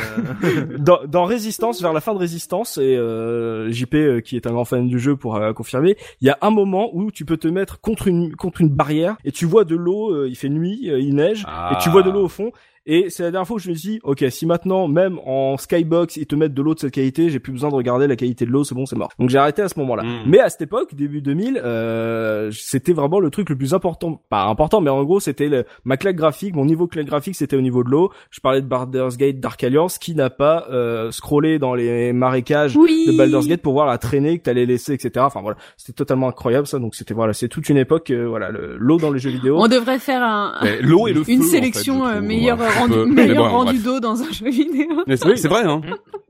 Dans, dans Résistance, vers la fin de Résistance, et euh, J P, euh, qui est un grand fan du jeu, pourra euh, confirmer, il y a un moment où tu peux te mettre contre une, contre une barrière, et tu vois de l'eau, euh, il fait nuit, euh, il neige, ah. et tu vois de l'eau au fond. Et c'est la dernière fois que je me dis, ok, si maintenant, même en skybox, ils te mettent de l'eau de cette qualité, j'ai plus besoin de regarder la qualité de l'eau, c'est bon, c'est mort. Donc j'ai arrêté à ce moment-là. Mmh. Mais à cette époque, début deux mille, euh, c'était vraiment le truc le plus important. Pas important, mais en gros, c'était le, ma claque graphique, mon niveau claque graphique, c'était au niveau de l'eau. Je parlais de Baldur's Gate, Dark Alliance, qui n'a pas euh, scrollé dans les marécages oui. de Baldur's Gate pour voir la traînée que t'allais laisser, et cetera. Enfin voilà, c'était totalement incroyable ça. Donc c'était voilà, c'est toute une époque, euh, voilà, le, l'eau dans les jeux vidéo. On devrait faire un, un l'eau et le une feu, sélection en fait, euh, meilleure. Voilà. Rendu, euh, meilleur bon, rendu bref. D'eau dans un jeu vidéo. Mais c'est, c'est vrai, hein.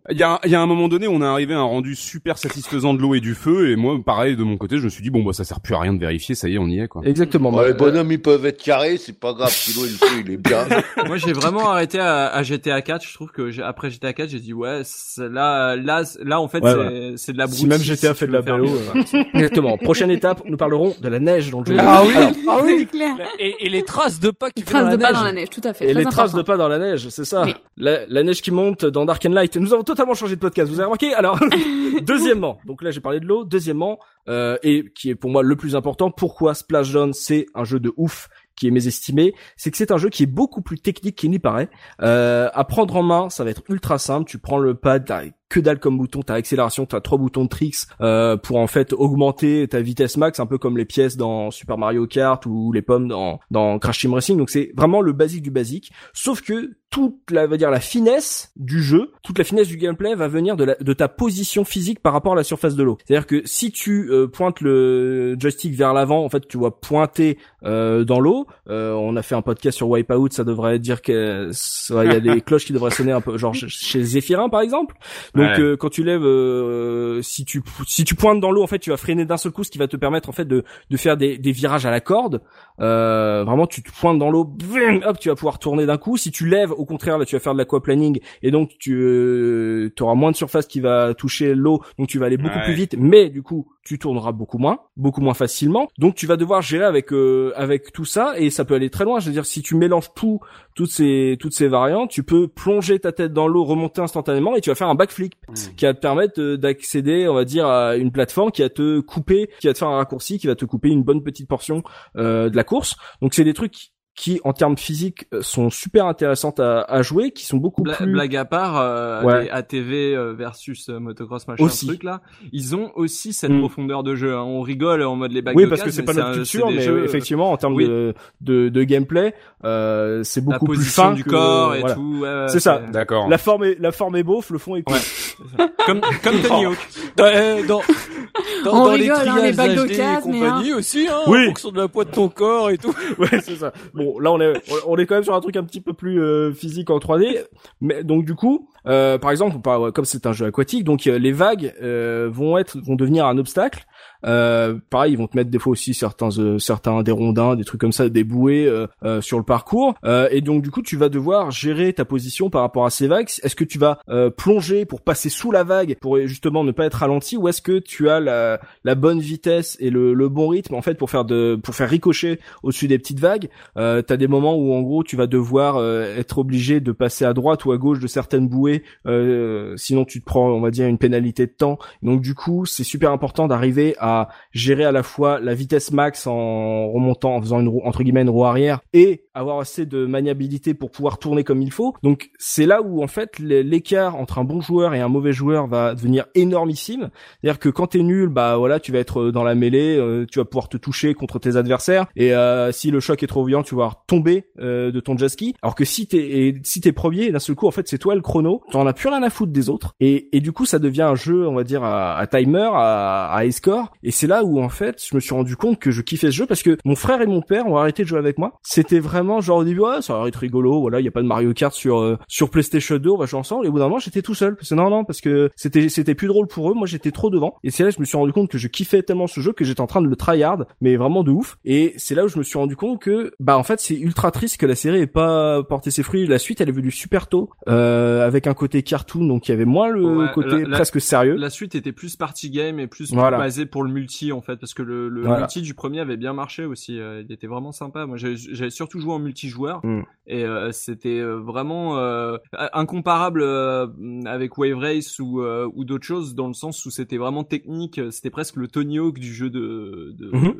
Il y a, il y a un moment donné, on est arrivé à un rendu super satisfaisant de l'eau et du feu, et moi, pareil, de mon côté, je me suis dit, bon, bah, ça sert plus à rien de vérifier, ça y est, on y est, quoi. Exactement. Bah, les bonhommes, ils peuvent être carrés, c'est pas grave, si l'eau et le feu, il est bien. Moi, j'ai vraiment arrêté à, à G T A quatre, je trouve que j'ai, après G T A quatre, j'ai dit, ouais, là, là, là, en fait, ouais, c'est, ouais. c'est de la broute. Si même G T A si fait de la vélo. Euh... Exactement. Prochaine étape, nous parlerons de la neige dans le jeu. Ah oui, alors, ah oui, c'est clair. Et, et les traces de pas qui font dans la neige. Traces de pas dans la neige, tout à fait. De pas dans la neige, c'est ça. Oui. La, la neige qui monte dans Dark and Light. Nous avons totalement changé de podcast, vous avez remarqué? Alors, deuxièmement, donc là j'ai parlé de l'eau, deuxièmement, euh, et qui est pour moi le plus important, pourquoi Splashdown c'est un jeu de ouf qui est mésestimé, c'est que c'est un jeu qui est beaucoup plus technique qu'il n'y paraît. Euh, à prendre en main, ça va être ultra simple, tu prends le pad, t'as que dalle comme bouton, t'as accélération, t'as trois boutons de tricks euh, pour en fait augmenter ta vitesse max, un peu comme les pièces dans Super Mario Kart ou les pommes dans, dans Crash Team Racing, donc c'est vraiment le basique du basique, sauf que toute la, va dire, la finesse du jeu, toute la finesse du gameplay va venir de, la, de ta position physique par rapport à la surface de l'eau. C'est-à-dire que si tu euh, pointes le joystick vers l'avant, en fait, tu vois pointer euh, dans l'eau. Euh, on a fait un podcast sur Wipeout, ça devrait dire que ça, y a des cloches qui devraient sonner un peu, genre chez Zephirin par exemple. Donc ouais. euh, quand tu lèves, euh, si tu si tu pointes dans l'eau, en fait, tu vas freiner d'un seul coup, ce qui va te permettre en fait de de faire des, des virages à la corde. Euh, vraiment, tu te pointes dans l'eau, hop, tu vas pouvoir tourner d'un coup. Si tu lèves au contraire, là, tu vas faire de l'aquaplaning et donc tu euh, auras moins de surface qui va toucher l'eau, donc tu vas aller beaucoup ouais. plus vite, mais du coup, tu tourneras beaucoup moins, beaucoup moins facilement. Donc tu vas devoir gérer avec euh, avec tout ça et ça peut aller très loin. Je veux dire, si tu mélanges tout, toutes ces toutes ces variantes, tu peux plonger ta tête dans l'eau, remonter instantanément et tu vas faire un backflip mmh. qui va te permettre euh, d'accéder, on va dire, à une plateforme qui va te couper, qui va te faire un raccourci, qui va te couper une bonne petite portion euh, de la course. Donc c'est des trucs qui, en termes physiques, sont super intéressantes à, à jouer, qui sont beaucoup Bla- plus... Blague à part, euh, ouais. les A T V versus euh, motocross, machin, aussi. Truc là, ils ont aussi cette mmh. profondeur de jeu. Hein. On rigole en mode les bacs oui, de Oui, parce que c'est pas notre culture, mais jeux... effectivement, en termes oui. de, de, de gameplay, euh, c'est beaucoup plus fin. La position du que... corps et voilà. tout. Ouais, ouais, c'est, c'est ça. D'accord. La forme est, la forme est beauf, le fond est cool. Ouais. comme, comme Tony Hawk. Dans, euh, dans, dans, on dans rigole, les triages hein, les H D case, et compagnie hein. aussi, hein. Oui. En fonction de la poids de ton corps et tout. Ouais, c'est ça. Bon, là on est on est quand même sur un truc un petit peu plus euh, physique en trois D, mais donc du coup, euh, par exemple, comme c'est un jeu aquatique, donc euh, les vagues euh, vont être vont devenir un obstacle. Euh, pareil, ils vont te mettre des fois aussi certains euh, certains des rondins, des trucs comme ça, des bouées euh, euh, sur le parcours. Euh, et donc du coup, tu vas devoir gérer ta position par rapport à ces vagues. Est-ce que tu vas euh, plonger pour passer sous la vague pour justement ne pas être ralenti, ou est-ce que tu as la la bonne vitesse et le le bon rythme en fait pour faire de pour faire ricocher au-dessus des petites vagues. Euh, t'as des moments où en gros tu vas devoir euh, être obligé de passer à droite ou à gauche de certaines bouées, euh, sinon tu te prends, on va dire, une pénalité de temps. Donc du coup, c'est super important d'arriver à à gérer à la fois la vitesse max en remontant, en faisant une roue, entre guillemets, une roue arrière, et avoir assez de maniabilité pour pouvoir tourner comme il faut. Donc c'est là où en fait l'écart entre un bon joueur et un mauvais joueur va devenir énormissime. C'est-à-dire que quand t'es nul, bah voilà, tu vas être dans la mêlée, euh, tu vas pouvoir te toucher contre tes adversaires, et euh, si le choc est trop violent, tu vas tomber euh, de ton jet ski. Alors que si t'es et, si t'es premier, d'un seul coup en fait c'est toi le chrono, t'en as plus rien à foutre des autres, et et du coup ça devient un jeu, on va dire, à, à timer, à, à escore. Et c'est là où en fait je me suis rendu compte que je kiffais ce jeu, parce que mon frère et mon père ont arrêté de jouer avec moi. C'était vraiment genre au début, ouais, ça va être rigolo, voilà, il y a pas de Mario Kart sur euh, sur PlayStation deux, on va jouer ensemble. Et au bout d'un moment, j'étais tout seul parce que non non parce que c'était c'était plus drôle pour eux, moi j'étais trop devant. Et c'est là que je me suis rendu rendu compte que je kiffais tellement ce jeu que j'étais en train de le tryhard, mais vraiment de ouf. Et c'est là où je me suis rendu compte que, bah, en fait, c'est ultra triste que la série ait pas porté ses fruits. La suite, elle est venue super tôt, euh, avec un côté cartoon, donc il y avait moins le ouais, côté la, presque la, sérieux. La suite était plus party game et plus voilà. basée pour le multi, en fait, parce que le, le voilà. multi du premier avait bien marché aussi. Il était vraiment sympa. Moi, j'avais, j'avais surtout joué en multijoueur, mm. et euh, c'était vraiment euh, incomparable euh, avec Wave Race ou, euh, ou d'autres choses, dans le sens où c'était vraiment technique. C'était presque le Tony Hawk du jeu de, de, mm-hmm.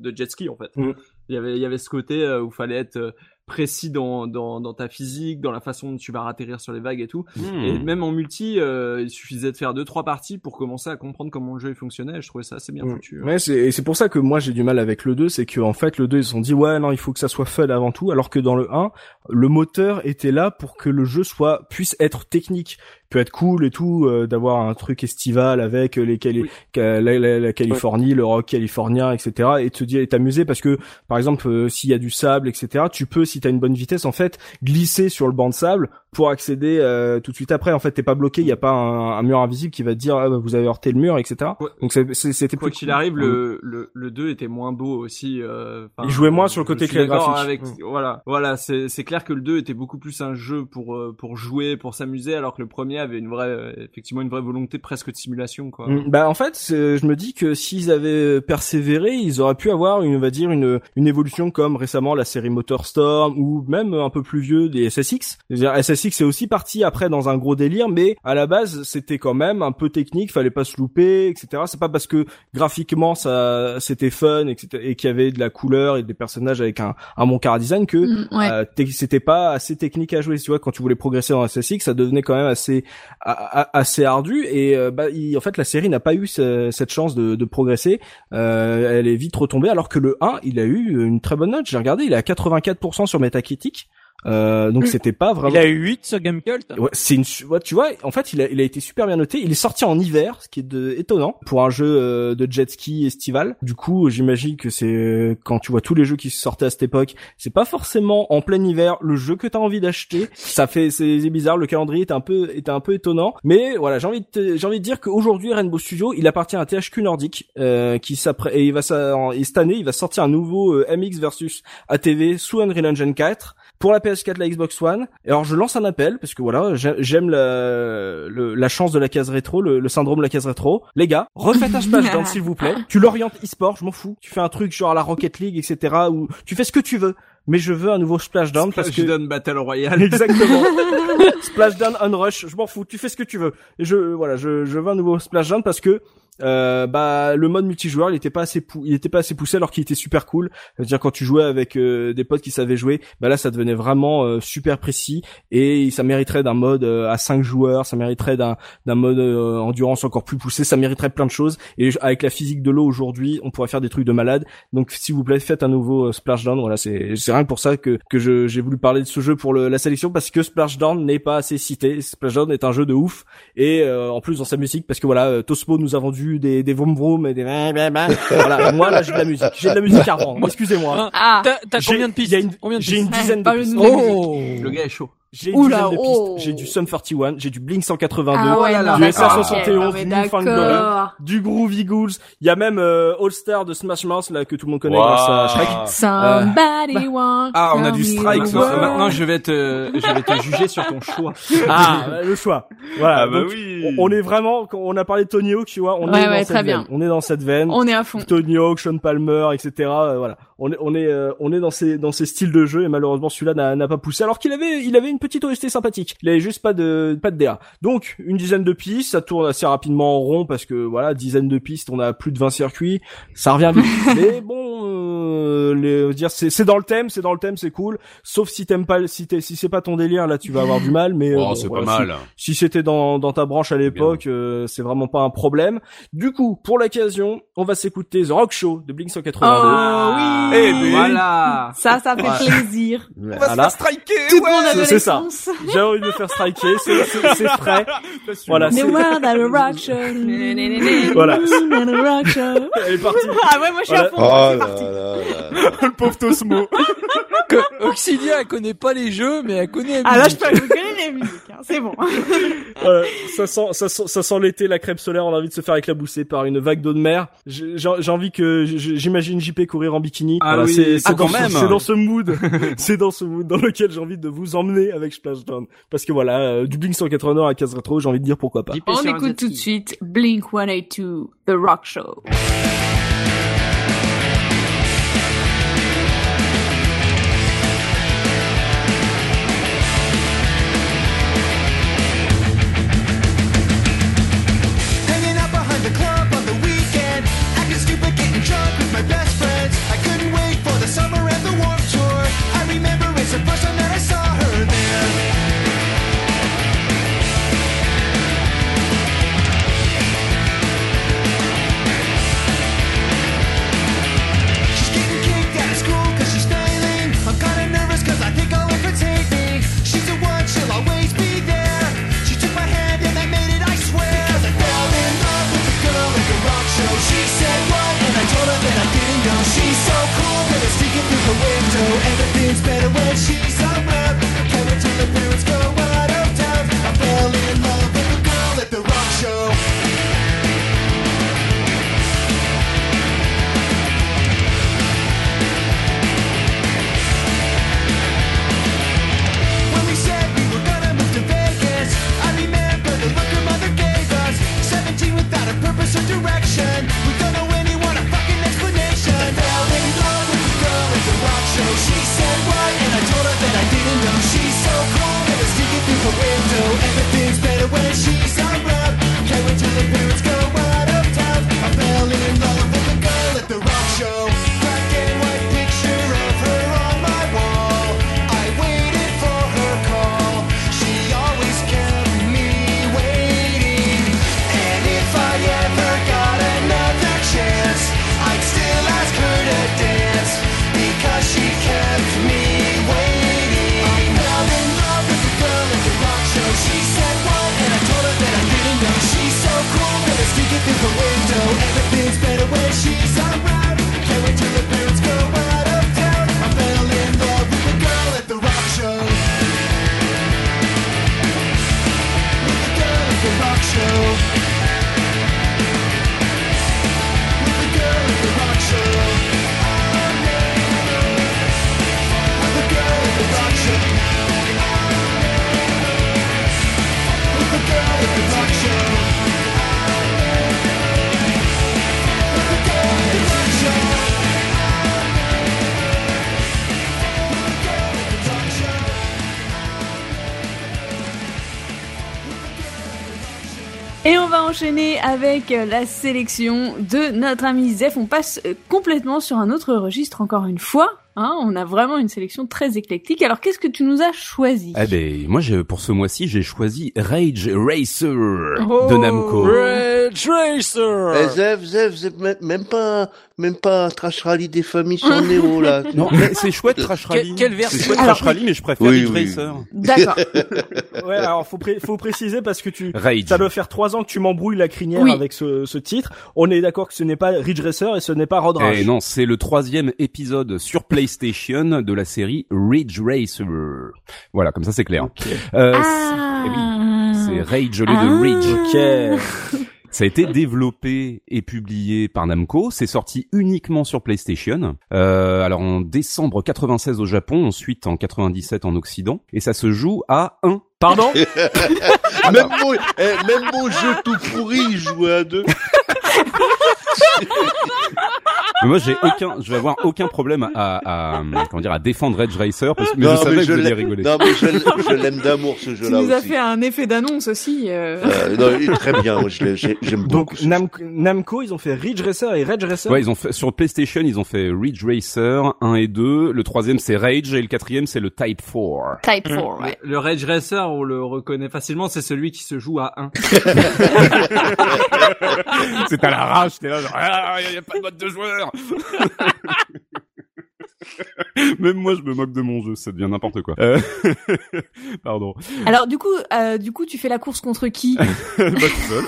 de, de jet ski, en fait. Mm. Il y avait, il y avait ce côté où il fallait être précis dans, dans, dans ta physique, dans la façon dont tu vas atterrir sur les vagues et tout. Mmh. Et même en multi, euh, il suffisait de faire deux, trois parties pour commencer à comprendre comment le jeu fonctionnait. Et je trouvais ça assez bien foutu. Mmh. Ouais, c'est, et c'est pour ça que moi j'ai du mal avec le deux, c'est que, en fait, le deux, ils se sont dit, ouais, non, il faut que ça soit fun avant tout. Alors que dans le un, le moteur était là pour que le jeu soit, puisse être technique. Peut être cool et tout, euh, d'avoir un truc estival avec les Cali- oui. ca- la, la, la Californie, ouais. le rock californien, et cetera. Et te dire, et t'amuser parce que, par exemple, euh, s'il y a du sable, et cetera, tu peux, si t'as une bonne vitesse, en fait, glisser sur le banc de sable pour accéder euh, tout de suite après. En fait, t'es pas bloqué, il y a pas un, un mur invisible qui va te dire, ah, bah, vous avez heurté le mur, et cetera. Ouais. Donc c'est, c'est, c'était quoi plus qu'il cool. arrive, le, le le deux était moins beau aussi. Euh, il jouait moins euh, sur le côté graphique. Avec, mmh. Voilà, voilà, c'est c'est clair que le deux était beaucoup plus un jeu pour euh, pour jouer, pour s'amuser, alors que le premier avait une vraie, euh, effectivement, une vraie volonté presque de simulation, quoi. Mmh, bah en fait, je me dis que s'ils avaient persévéré, ils auraient pu avoir, une, on va dire, une une évolution comme récemment la série Motor Storm ou même un peu plus vieux des S S X. C'est-à-dire S S X c'est aussi parti après dans un gros délire, mais à la base c'était quand même un peu technique, fallait pas se louper, et cetera. C'est pas parce que graphiquement ça c'était fun, et cetera, et qu'il y avait de la couleur et des personnages avec un un bon chara-design que mmh, ouais. euh, t- c'était pas assez technique à jouer. Tu vois, quand tu voulais progresser dans S S X, ça devenait quand même assez assez ardu et euh, bah il, en fait la série n'a pas eu ce, cette chance de, de progresser, euh, elle est vite retombée, alors que le un il a eu une très bonne note. J'ai regardé, il est à quatre-vingt-quatre pour cent sur Metacritic. Euh, donc c'était pas vraiment. Il a eu huit sur Gamecult. Ouais, c'est une, ouais, tu vois, en fait, il a, il a été super bien noté. Il est sorti en hiver, ce qui est de, étonnant pour un jeu euh, de jet ski estival. Du coup, j'imagine que c'est quand tu vois tous les jeux qui sortaient à cette époque, c'est pas forcément en plein hiver le jeu que t'as envie d'acheter. Ça fait, c'est, c'est bizarre. Le calendrier était un peu, était un peu étonnant. Mais voilà, j'ai envie de, te, j'ai envie de dire qu'aujourd'hui, Rainbow Studio, il appartient à T H Q Nordic, euh, qui s'apprête, et il va, et cette année, il va sortir un nouveau euh, M X versus A T V sous Unreal Engine quatre. Pour la P S quatre, la Xbox One. Et alors je lance un appel parce que voilà, j'aime la le, la chance de la case rétro, le, le syndrome de la case rétro. Les gars, refaites un Splashdown s'il vous plaît. Tu l'orientes e-sport, je m'en fous. Tu fais un truc genre à la Rocket League, et cetera. Ou tu fais ce que tu veux. Mais je veux un nouveau Splashdown, Splashdown parce que... Splashdown Battle Royale. Exactement. Splashdown Unrush, je m'en fous, tu fais ce que tu veux. Et je, voilà, je, je veux un nouveau Splashdown parce que, euh, bah, le mode multijoueur, il était pas assez pou- il était pas assez poussé alors qu'il était super cool. C'est-à-dire quand tu jouais avec, euh, des potes qui savaient jouer, bah là, ça devenait vraiment, euh, super précis et ça mériterait d'un mode, euh, à cinq joueurs, ça mériterait d'un, d'un mode, euh, endurance encore plus poussé, ça mériterait plein de choses. Et avec la physique de l'eau aujourd'hui, on pourrait faire des trucs de malade. Donc, s'il vous plaît, faites un nouveau, euh, Splashdown. Voilà, c'est, c'est rien que pour ça que que je j'ai voulu parler de ce jeu pour le, la sélection parce que Splashdown n'est pas assez cité. Splashdown est un jeu de ouf et euh, en plus dans sa musique parce que voilà Tosmo nous a vendu des des vroom vroom et des voilà moi là j'ai de la musique j'ai de la musique à rendre. Excusez-moi. Ah, t'as, t'as combien de pistes une, combien de J'ai pistes une dizaine de pistes. Oh, le gars est chaud. J'ai une Oula, dizaine de pistes, oh. j'ai du Sum quarante et un, j'ai du Blink cent quatre-vingt-deux, ah ouais, là, du S R soixante et onze, okay, du Newfanglore, du Groovy Ghouls, il y a même euh, All Star de Smash Mouth là que tout le monde connaît wow. grâce à Shrek. Somebody euh, bah. Ah, on a du Strike. Maintenant, je vais te je vais te juger sur ton choix. Ah, le choix. Voilà, ah bah donc, oui. on, on est vraiment on a parlé de Tony Hawk, tu vois, on ouais, est ouais, dans cette veine. Bien. On est dans cette veine. On est à fond. Tony Hawk, Sean Palmer, et cetera euh, voilà. On est on est euh, on est dans ces dans ces styles de jeu et malheureusement celui-là n'a, n'a pas poussé alors qu'il avait il avait une petite O S T sympathique. Il avait juste pas de pas de D A. Donc une dizaine de pistes, ça tourne assez rapidement en rond parce que voilà dizaine de pistes, on a plus de vingt circuits, ça revient vite. Mais bon, euh, les, dire c'est c'est dans le thème, c'est dans le thème, c'est cool. Sauf si t'aimes pas si t'es, si c'est pas ton délire là, tu vas avoir du mal. Mais oh, euh, bon, c'est voilà, pas mal. Si, si c'était dans dans ta branche à l'époque, euh, c'est vraiment pas un problème. Du coup, pour l'occasion, on va s'écouter The Rock Show de Blink cent quatre-vingt-deux. Oh oui. Eh ben, voilà. Ça, ça fait voilà. plaisir. On va voilà. se faire striker. Tout ouais. c'est, c'est ça. J'ai envie de me faire striker. C'est, c'est, c'est frais. Voilà. C'est... voilà. Elle est partie. Ah ouais, moi je suis à fond. Oh là là là. euh... Le pauvre Tosmo. Oxidia, elle connaît pas les jeux, mais elle connaît la musique. Ah là, je peux, je connais la musique, hein, c'est bon. euh, ça sent, ça sent, ça sent l'été, la crêpe solaire, on a envie de se faire éclabousser par une vague d'eau de mer. J'ai, j'ai envie que, j'imagine J P courir en bikini. Ah voilà, oui, c'est, c'est ah, quand ce, même. C'est dans ce mood, c'est dans ce mood dans lequel j'ai envie de vous emmener avec Splashdown. Parce que voilà, euh, du Blink cent quatre-vingts à Lacaz Rétro, j'ai envie de dire pourquoi pas. On écoute tout de suite Blink one eighty-two, The Rock Show. Everything's better when she's around. Can't wait till the parents go out of town. I fell in love with a girl at the rock show. When we said we were gonna move to Vegas, I remember the look her mother gave us. Seventeen without a purpose or direction. We don't know anyone, a fucking explanation. I fell in love with a girl at the rock show. She said what? And I told her that I didn't know. She's so cool, never sneaking through her window. Everything's better when she's around. Can't wait till the parents go out of town. I fell in love with a girl at the rock show. Black and white picture of her on my wall. I waited for her call. She always kept me waiting. And if I ever got another chance, I'd still ask her to dance. Because she kept me waiting. I fell in love with the girl at the rock show. She said what? And I told her that I didn't know. She's so cool, better sneak it through the window. Everything's better when she's around. Can't wait till the parents go out of town. I fell in love with the girl at the rock show. With the girl at the rock show. With the girl at the rock show. Et on va enchaîner avec la sélection de notre ami Zeph. On passe complètement sur un autre registre encore une fois. Hein, on a vraiment une sélection très éclectique. Alors, qu'est-ce que tu nous as choisi ? Eh ben, moi, j'ai, pour ce mois-ci, j'ai choisi Rage Racer oh, de Namco. Rage Racer. Eh, Zef, Zef, Zef, même pas, même pas Trash Rally des familles sur Néo, là. Non, c'est chouette Trash Rally. Que, quelle version ? C'est chouette alors, Trash Rally, mais je préfère oui, Rage oui. Racer. D'accord. Ouais, alors faut, pré- faut préciser parce que tu, Rage. Ça doit faire trois ans que tu m'embrouilles la crinière oui. avec ce, ce titre. On est d'accord que ce n'est pas Ridge Racer et ce n'est pas Road Rash. Eh non, c'est le troisième épisode sur Play. PlayStation de la série Ridge Racer. Voilà, comme ça c'est clair. Okay. Euh, ah, c'est, eh oui, c'est Rage au lieu ah, de Ridge. Okay. Ça a été développé et publié par Namco. C'est sorti uniquement sur PlayStation. Euh, alors en décembre quatre-vingt-seize au Japon, ensuite en quatre-vingt-dix-sept en Occident, et ça se joue à un. Pardon. Même mon, eh, même mon jeu tout pourri, il jouait à deux. Mais moi j'ai aucun, je vais avoir aucun problème à, à, comment dire, à défendre Rage Racer parce que mais non, je savais mais que je vais rigoler. Non mais je, je l'aime d'amour ce jeu-là aussi. Tu nous as fait un effet d'annonce aussi. Euh... Euh, non, il est très bien, moi, je l'aime, j'aime beaucoup. Donc Namco, Namco, ils ont fait Ridge Racer et Rage Racer. Ouais, ils ont fait sur PlayStation, ils ont fait Ridge Racer un et deux, le troisième c'est Rage et le quatrième c'est le Type quatre. Type quatre, ouais. Le Rage Racer, on le reconnaît facilement, c'est celui qui se joue à un. C'est à l'arrache, t'es là genre, ah, y a pas de mode de joueur. Même moi, je me moque de mon jeu, ça devient n'importe quoi. Euh... Pardon. Alors, du coup, euh, du coup, tu fais la course contre qui? Bah, tout seul.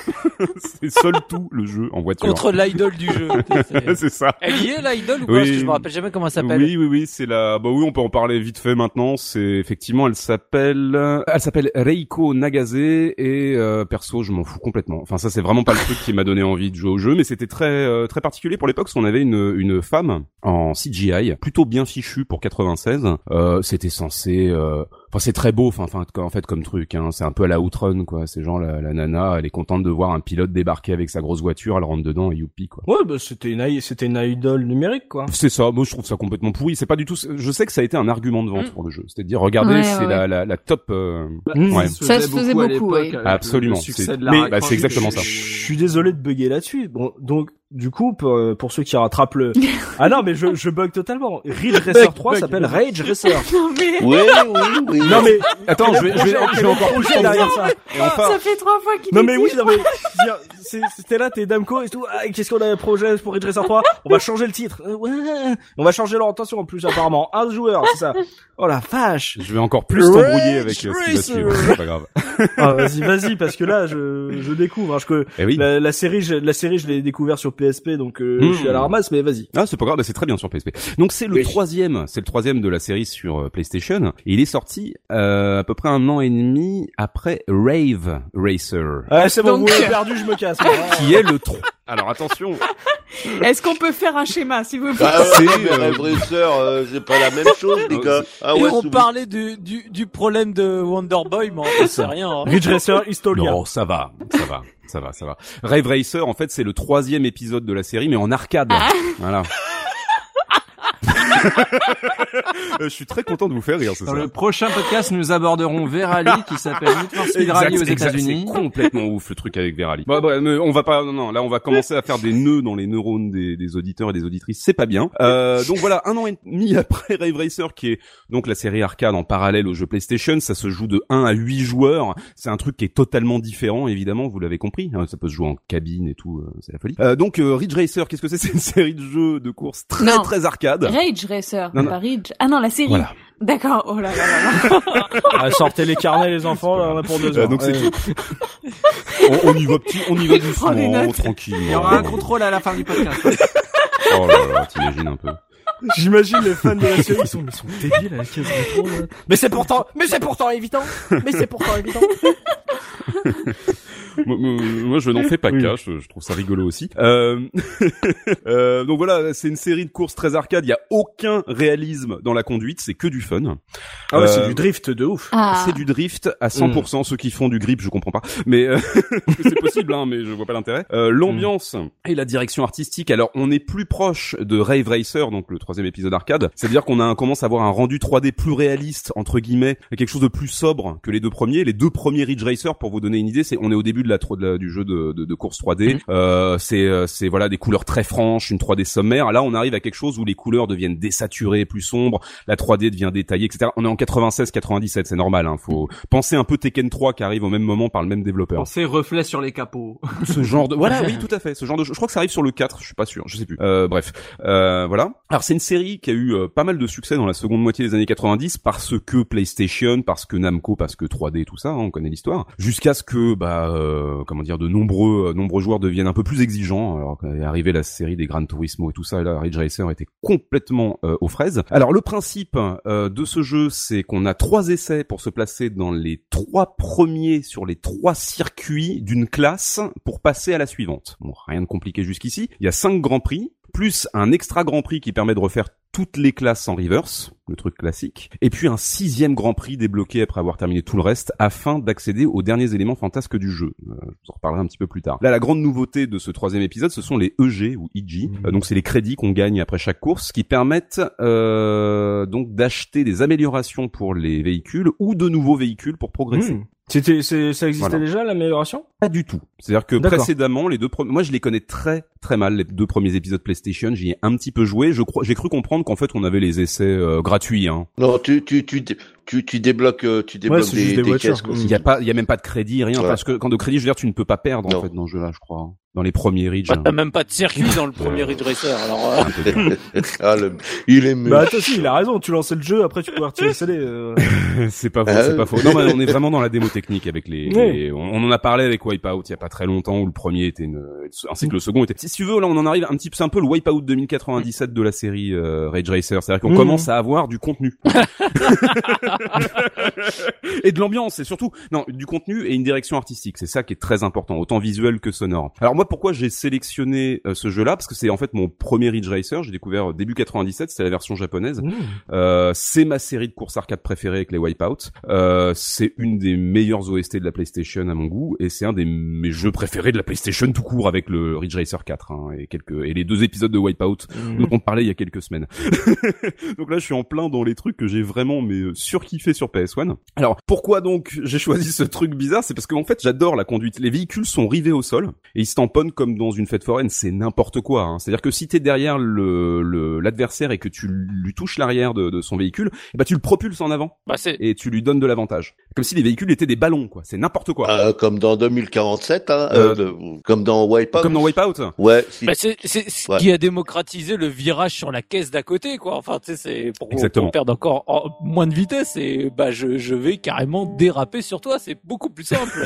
C'est seul tout le jeu en voiture. Contre l'idole du jeu. C'est... c'est ça. Elle y est, l'idole, ou quoi? Oui. Parce que je me rappelle jamais comment elle s'appelle. Oui, oui, oui, c'est la, bah oui, on peut en parler vite fait maintenant. C'est, effectivement, elle s'appelle, elle s'appelle Reiko Nagase et, euh, perso, je m'en fous complètement. Enfin, ça, c'est vraiment pas le truc qui m'a donné envie de jouer au jeu, mais c'était très, euh, très particulier pour l'époque, parce qu'on avait une, une femme en C G I, plutôt bien fichue pour quatre-vingt-seize, euh, c'était censé, euh, enfin, c'est très beau, enfin, enfin, en fait, comme truc, hein. C'est un peu à la Outrun, quoi. C'est genre, la, la nana, elle est contente de voir un pilote débarquer avec sa grosse voiture, elle rentre dedans et youpi, quoi. Ouais, bah, c'était une, c'était une idole numérique, quoi. C'est ça. Moi, je trouve ça complètement pourri. C'est pas du tout, je sais que ça a été un argument de vente mmh. pour le jeu. C'est-à-dire, regardez, ouais, c'est ouais. La, la, la top, euh... bah, ouais. Ça se faisait beaucoup, beaucoup ouais. Absolument. Le succès c'est... de la mais, bah, c'est exactement ça. Je suis désolé de bugger là-dessus. Bon, donc, du coup, pour, pour ceux qui rattrapent le... Ah non, mais je, je bug totalement. Ridge Racer trois bug, s'appelle bug. Rage Racer. Non mais... Oui, oui, oui. Non mais... Attends, je vais, je vais, je vais encore projeter derrière ça. Et enfin... Ça fait trois fois qu'il est... Non mais oui, non mais... C'est, c'était là, t'es Namco et tout. Ah, et qu'est-ce qu'on a un projet pour Ridge Racer trois? On va changer le titre. Ouais. On va changer l'orientation en plus, apparemment. Un joueur, c'est ça. Oh la vache. Je vais encore plus t'embrouiller avec ce qui va suivre. C'est pas grave. Ah, vas-y, vas-y, parce que là, je, je découvre. Hein, je, eh oui. la, la série, je, la série, je l'ai découvert sur P S P, donc euh, mmh. je suis à la ramasse, mais vas-y. Ah, c'est pas grave, c'est très bien sur P S P. Donc c'est le oui. troisième, c'est le troisième de la série sur euh, PlayStation. Et il est sorti euh, à peu près un an et demi après Rave Racer. Ah, c'est bon, donc... vous perdu, je me casse. Qui est le trois. Alors attention. Est-ce qu'on peut faire un schéma, s'il vous plaît? Ah ouais, c'est euh... Rave Racer, euh, c'est pas la même chose, les gars. Ah ouais, et on sous... parlait du, du, du problème de Wonder Boy, mais on sait rien. Hein. Ridge Racer, Historia. Non, ça va, ça va. Ça va, ça va. Rave Racer, en fait, c'est le troisième épisode de la série, mais en arcade. Ah. Voilà. Je suis très content de vous faire rire, c'est dans ça. Dans le prochain podcast, nous aborderons Verali, qui s'appelle Need for Speed Rally aux États-Unis. C'est complètement ouf, le truc avec Verali. Bah, bah, on va pas, non, non, là, on va commencer à faire des nœuds dans les neurones des, des auditeurs et des auditrices. C'est pas bien. Euh, donc voilà, un an et demi après Rave Racer, qui est donc la série arcade en parallèle au jeu PlayStation. Ça se joue de un à huit joueurs. C'est un truc qui est totalement différent, évidemment, vous l'avez compris. Ça peut se jouer en cabine et tout, c'est la folie. Euh, donc, euh, Ridge Racer, qu'est-ce que c'est? C'est une série de jeux de course très, non. très arcade. Rage Racer, non, pas Ridge. Ah non, la série. Voilà. D'accord. Oh là là là là. Ah, sortez les carnets, les enfants, là, on a pour deux heures. Euh, donc ouais. c'est tout. on, on y va petit, on y va doucement, tranquille. Il y aura un contrôle à la fin du podcast. Oh là là, t'imagines un peu. J'imagine les fans de la série, ils sont, ils sont débiles à la caisse de tour, là. Mais c'est pourtant, mais c'est pourtant évident. Mais c'est pourtant évident. moi, moi, je n'en fais pas oui. cas, je, je trouve ça rigolo aussi. Euh... euh, donc voilà, c'est une série de courses très arcade, il n'y a aucun réalisme dans la conduite, c'est que du fun. Ah ouais, euh... c'est du drift de ouf. Ah. C'est du drift à cent pour cent, mm. ceux qui font du grip, je comprends pas. Mais euh... c'est possible, hein, mais je vois pas l'intérêt. Euh, l'ambiance mm. et la direction artistique, alors on est plus proche de Rave Racer, donc le troisième épisode arcade, c'est-à-dire qu'on a un, commence à avoir un rendu trois D plus réaliste, entre guillemets, quelque chose de plus sobre que les deux premiers. Les deux premiers Ridge Racer, pour vous donner une idée, c'est on est au début de la, de la du jeu de, de, de course trois D, euh, c'est, c'est voilà des couleurs très franches, une trois D sommaire. Là, on arrive à quelque chose où les couleurs deviennent désaturées, plus sombres, la trois D devient détaillée, et cetera. On est en quatre-vingt-seize quatre-vingt-dix-sept, c'est normal. Hein, faut penser un peu Tekken trois qui arrive au même moment par le même développeur. Penser reflet sur les capots. Ce genre de voilà, oui, tout à fait. Ce genre de, je crois que ça arrive sur le quatre, je suis pas sûr, je sais plus. Euh, bref, euh, voilà. Alors c'est une série qui a eu euh, pas mal de succès dans la seconde moitié des années quatre-vingt-dix parce que PlayStation, parce que Namco, parce que trois D, tout ça, hein, on connaît l'histoire. Jusqu'à ce que bah euh, comment dire de nombreux euh, nombreux joueurs deviennent un peu plus exigeants. Alors quand est arrivée la série des Gran Turismo et tout ça, là Ridge Racer était complètement euh, aux fraises. Alors le principe euh, de ce jeu, c'est qu'on a trois essais pour se placer dans les trois premiers sur les trois circuits d'une classe pour passer à la suivante. Bon, rien de compliqué jusqu'ici. Il y a cinq grands prix, plus un extra grand prix qui permet de refaire toutes les classes en reverse, le truc classique, et puis un sixième grand prix débloqué après avoir terminé tout le reste afin d'accéder aux derniers éléments fantasques du jeu. Euh, je vous en reparlerai un petit peu plus tard. Là, la grande nouveauté de ce troisième épisode, ce sont les E G ou E G, mmh. euh, donc c'est les crédits qu'on gagne après chaque course qui permettent euh, donc d'acheter des améliorations pour les véhicules ou de nouveaux véhicules pour progresser. Mmh. C'était, c'est, ça existait voilà. déjà l'amélioration? Pas du tout. C'est-à-dire que D'accord. précédemment, les deux premiers, moi je les connais très très mal, les deux premiers épisodes PlayStation, j'y ai un petit peu joué, je crois, j'ai cru comprendre qu'en fait on avait les essais euh, gratuits, hein. Non, tu tu tu tu tu débloques tu débloques ouais, des, des, des caisses. Il y a pas il y a même pas de crédit, rien, ouais. parce que quand de crédit, je veux dire, tu ne peux pas perdre non. en fait dans ce jeu-là, je crois. Dans les premiers Ridge. Bah, t'as même pas de circuit dans le premier Ridge Racer, alors. Euh... ah, le... Il est mûr. Bah, attends, si, il a raison, tu lançais le jeu, après tu pouvais retirer le C D. Euh... c'est pas faux, ah, c'est euh... pas faux. Non, mais bah, on est vraiment dans la démo technique avec les, ouais. les... On, on en a parlé avec Wipeout il y a pas très longtemps, où le premier était une... ainsi que le second était... Si tu veux, là, on en arrive un petit, c'est un peu le Wipeout deux mille quatre-vingt-dix-sept de la série euh, Rage Racer. C'est-à-dire qu'on mmh. commence à avoir du contenu. et de l'ambiance, et surtout, non, du contenu et une direction artistique. C'est ça qui est très important, autant visuel que sonore. Alors, moi, pourquoi j'ai sélectionné euh, ce jeu-là, parce que c'est en fait mon premier Ridge Racer, j'ai découvert début quatre-vingt-dix-sept, c'était la version japonaise. Mmh. Euh, c'est ma série de courses arcade préférée avec les Wipeouts. Euh, c'est une des meilleures O S T de la PlayStation à mon goût, et c'est un des mes jeux préférés de la PlayStation tout court avec le Ridge Racer quatre hein, et quelques et les deux épisodes de Wipeout mmh. dont on parlait il y a quelques semaines. donc là, je suis en plein dans les trucs que j'ai vraiment mais surkiffé sur P S un. Alors pourquoi donc j'ai choisi ce truc bizarre, c'est parce que en fait j'adore la conduite. Les véhicules sont rivés au sol et ils se tampent comme dans une fête foraine, c'est n'importe quoi. Hein. C'est-à-dire que si t'es derrière le, le, l'adversaire et que tu lui touches l'arrière de, de son véhicule, bah tu le propulses en avant bah, c'est... et tu lui donnes de l'avantage. Comme si les véhicules étaient des ballons, quoi. C'est n'importe quoi. Euh, comme dans deux mille quarante-sept, hein, euh... Euh, de... comme dans Wipeout. Comme dans Wipeout. Ouais. Si... Bah, c'est, c'est ce ouais. qui a démocratisé le virage sur la caisse d'à côté, quoi. Enfin, tu sais, c'est pour, pour perdre encore en... moins de vitesse et bah je, je vais carrément déraper sur toi. C'est beaucoup plus simple.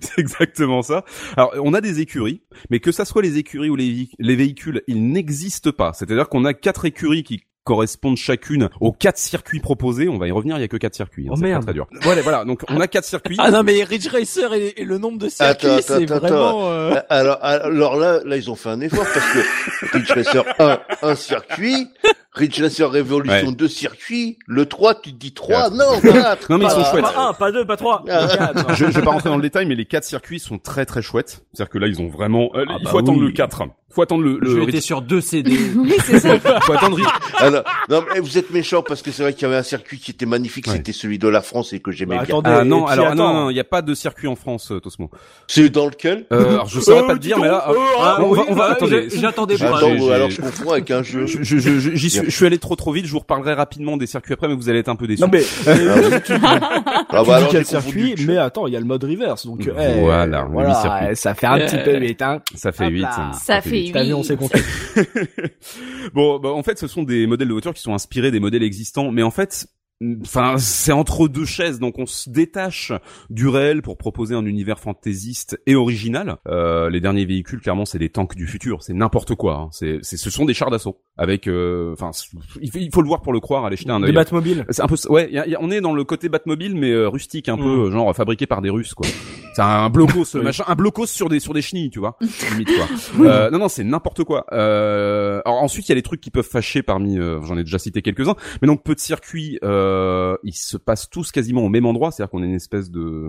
c'est exactement ça. Alors, on a des écuries, mais que ça soit les écuries ou les, les véhicules, ils n'existent pas. C'est-à-dire qu'on a quatre écuries qui correspondent chacune aux quatre circuits proposés. On va y revenir, il y a que quatre circuits. Hein, oh c'est merde. Pas très dur. Voilà, voilà. Donc, on a quatre circuits. Ah non, mais Ridge Racer et, et le nombre de circuits, attends, c'est attends, vraiment... Euh... Alors, alors là, là, ils ont fait un effort parce que Ridge Racer un, un circuit... Ridge Racer Révolution ouais. deux circuits, le trois, tu te dis trois, ouais. non, quatre. non, mais ils sont chouettes. Pas un, pas deux, pas trois. quatre, je, je vais pas rentrer dans le détail, mais les quatre circuits sont très très chouettes. C'est-à-dire que là, ils ont vraiment, euh, ah il bah faut oui. attendre le quatre. Faut attendre le, le... J'étais sur deux C D. oui, c'est ça. Faut attendre. Alors, non, mais vous êtes méchants parce que c'est vrai qu'il y avait un circuit qui était magnifique, ouais. c'était celui de la France et que j'aimais bah, bien. Attendez, ah non, alors, attends. non, il n'y a pas de circuit en France, Tosmo. C'est dans lequel? Euh, alors, je saurais euh, pas te dire, mais là, euh, ah, on oui, va, on va, bah, attendez. J'attendais pas. Attends, alors, je confonds avec un jeu. Je, je, je, j'y suis, je suis allé trop trop vite, je vous reparlerai rapidement des circuits après, mais vous allez être un peu déçus. Non, mais, tu dis quel circuit, mais attends, il y a le mode reverse, donc, voilà, voilà, ça fait un petit peu huit, hein. Ça fait huit. Ça fait Année, on s'est compté. bon, bah, en fait, ce sont des modèles de voitures qui sont inspirés des modèles existants, mais en fait, enfin, c'est entre deux chaises, donc on se détache du réel pour proposer un univers fantaisiste et original. Euh, les derniers véhicules, clairement, c'est des tanks du futur, c'est n'importe quoi. Hein. C'est, c'est, ce sont des chars d'assaut. Avec, enfin, euh, il faut le voir pour le croire, allez jeter un œil. Des Batmobiles. C'est un peu, ouais, y a, y a, on est dans le côté Batmobile, mais euh, rustique, un mmh. peu, genre fabriqué par des Russes, quoi. C'est un blocos, machin, un blocos sur des sur des chenilles, tu vois, limite quoi. Euh, non non, c'est n'importe quoi. Euh, alors ensuite, il y a les trucs qui peuvent fâcher parmi, euh, j'en ai déjà cité quelques-uns, mais donc peu de circuits, euh, ils se passent tous quasiment au même endroit, c'est-à-dire qu'on a une espèce de,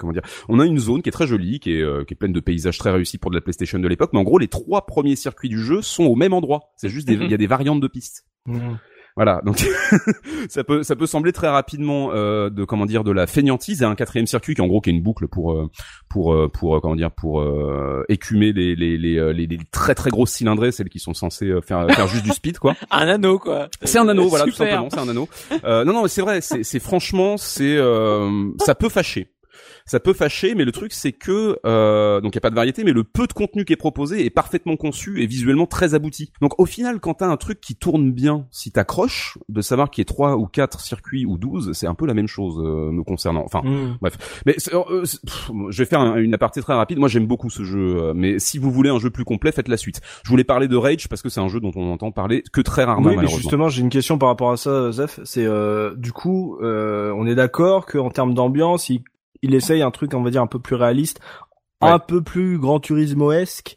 comment dire, on a une zone qui est très jolie, qui est euh, qui est pleine de paysages très réussis pour de la PlayStation de l'époque, mais en gros, les trois premiers circuits du jeu sont au même endroit. C'est juste des, il mm-hmm. y a des variantes de pistes. Mm-hmm. Voilà, donc ça peut ça peut sembler très rapidement euh, de comment dire de la fainéantise à un quatrième circuit qui en gros qui est une boucle pour pour pour comment dire pour euh, écumer les les, les les les très très grosses cylindrées, celles qui sont censées faire faire juste du speed quoi. un anneau quoi. C'est un anneau, voilà, super. Tout simplement, c'est un anneau. Euh, non non, mais c'est vrai, c'est c'est franchement, c'est euh, ça peut fâcher. Ça peut fâcher, mais le truc c'est que euh, donc il y a pas de variété, mais le peu de contenu qui est proposé est parfaitement conçu et visuellement très abouti. Donc au final, quand t'as un truc qui tourne bien, si t'accroches, de savoir qu'il y ait trois ou quatre circuits ou douze, c'est un peu la même chose euh, nous concernant. Enfin mmh. bref, mais euh, pff, je vais faire un, une aparté très rapide. Moi j'aime beaucoup ce jeu, euh, mais si vous voulez un jeu plus complet, faites la suite. Je voulais parler de Rage parce que c'est un jeu dont on entend parler que très rarement. Oui, mais justement j'ai une question par rapport à ça, Zeph. C'est euh, du coup, euh, on est d'accord que en termes d'ambiance, il Il essaye un truc, on va dire, un peu plus réaliste, ouais. un peu plus Gran Turismo-esque,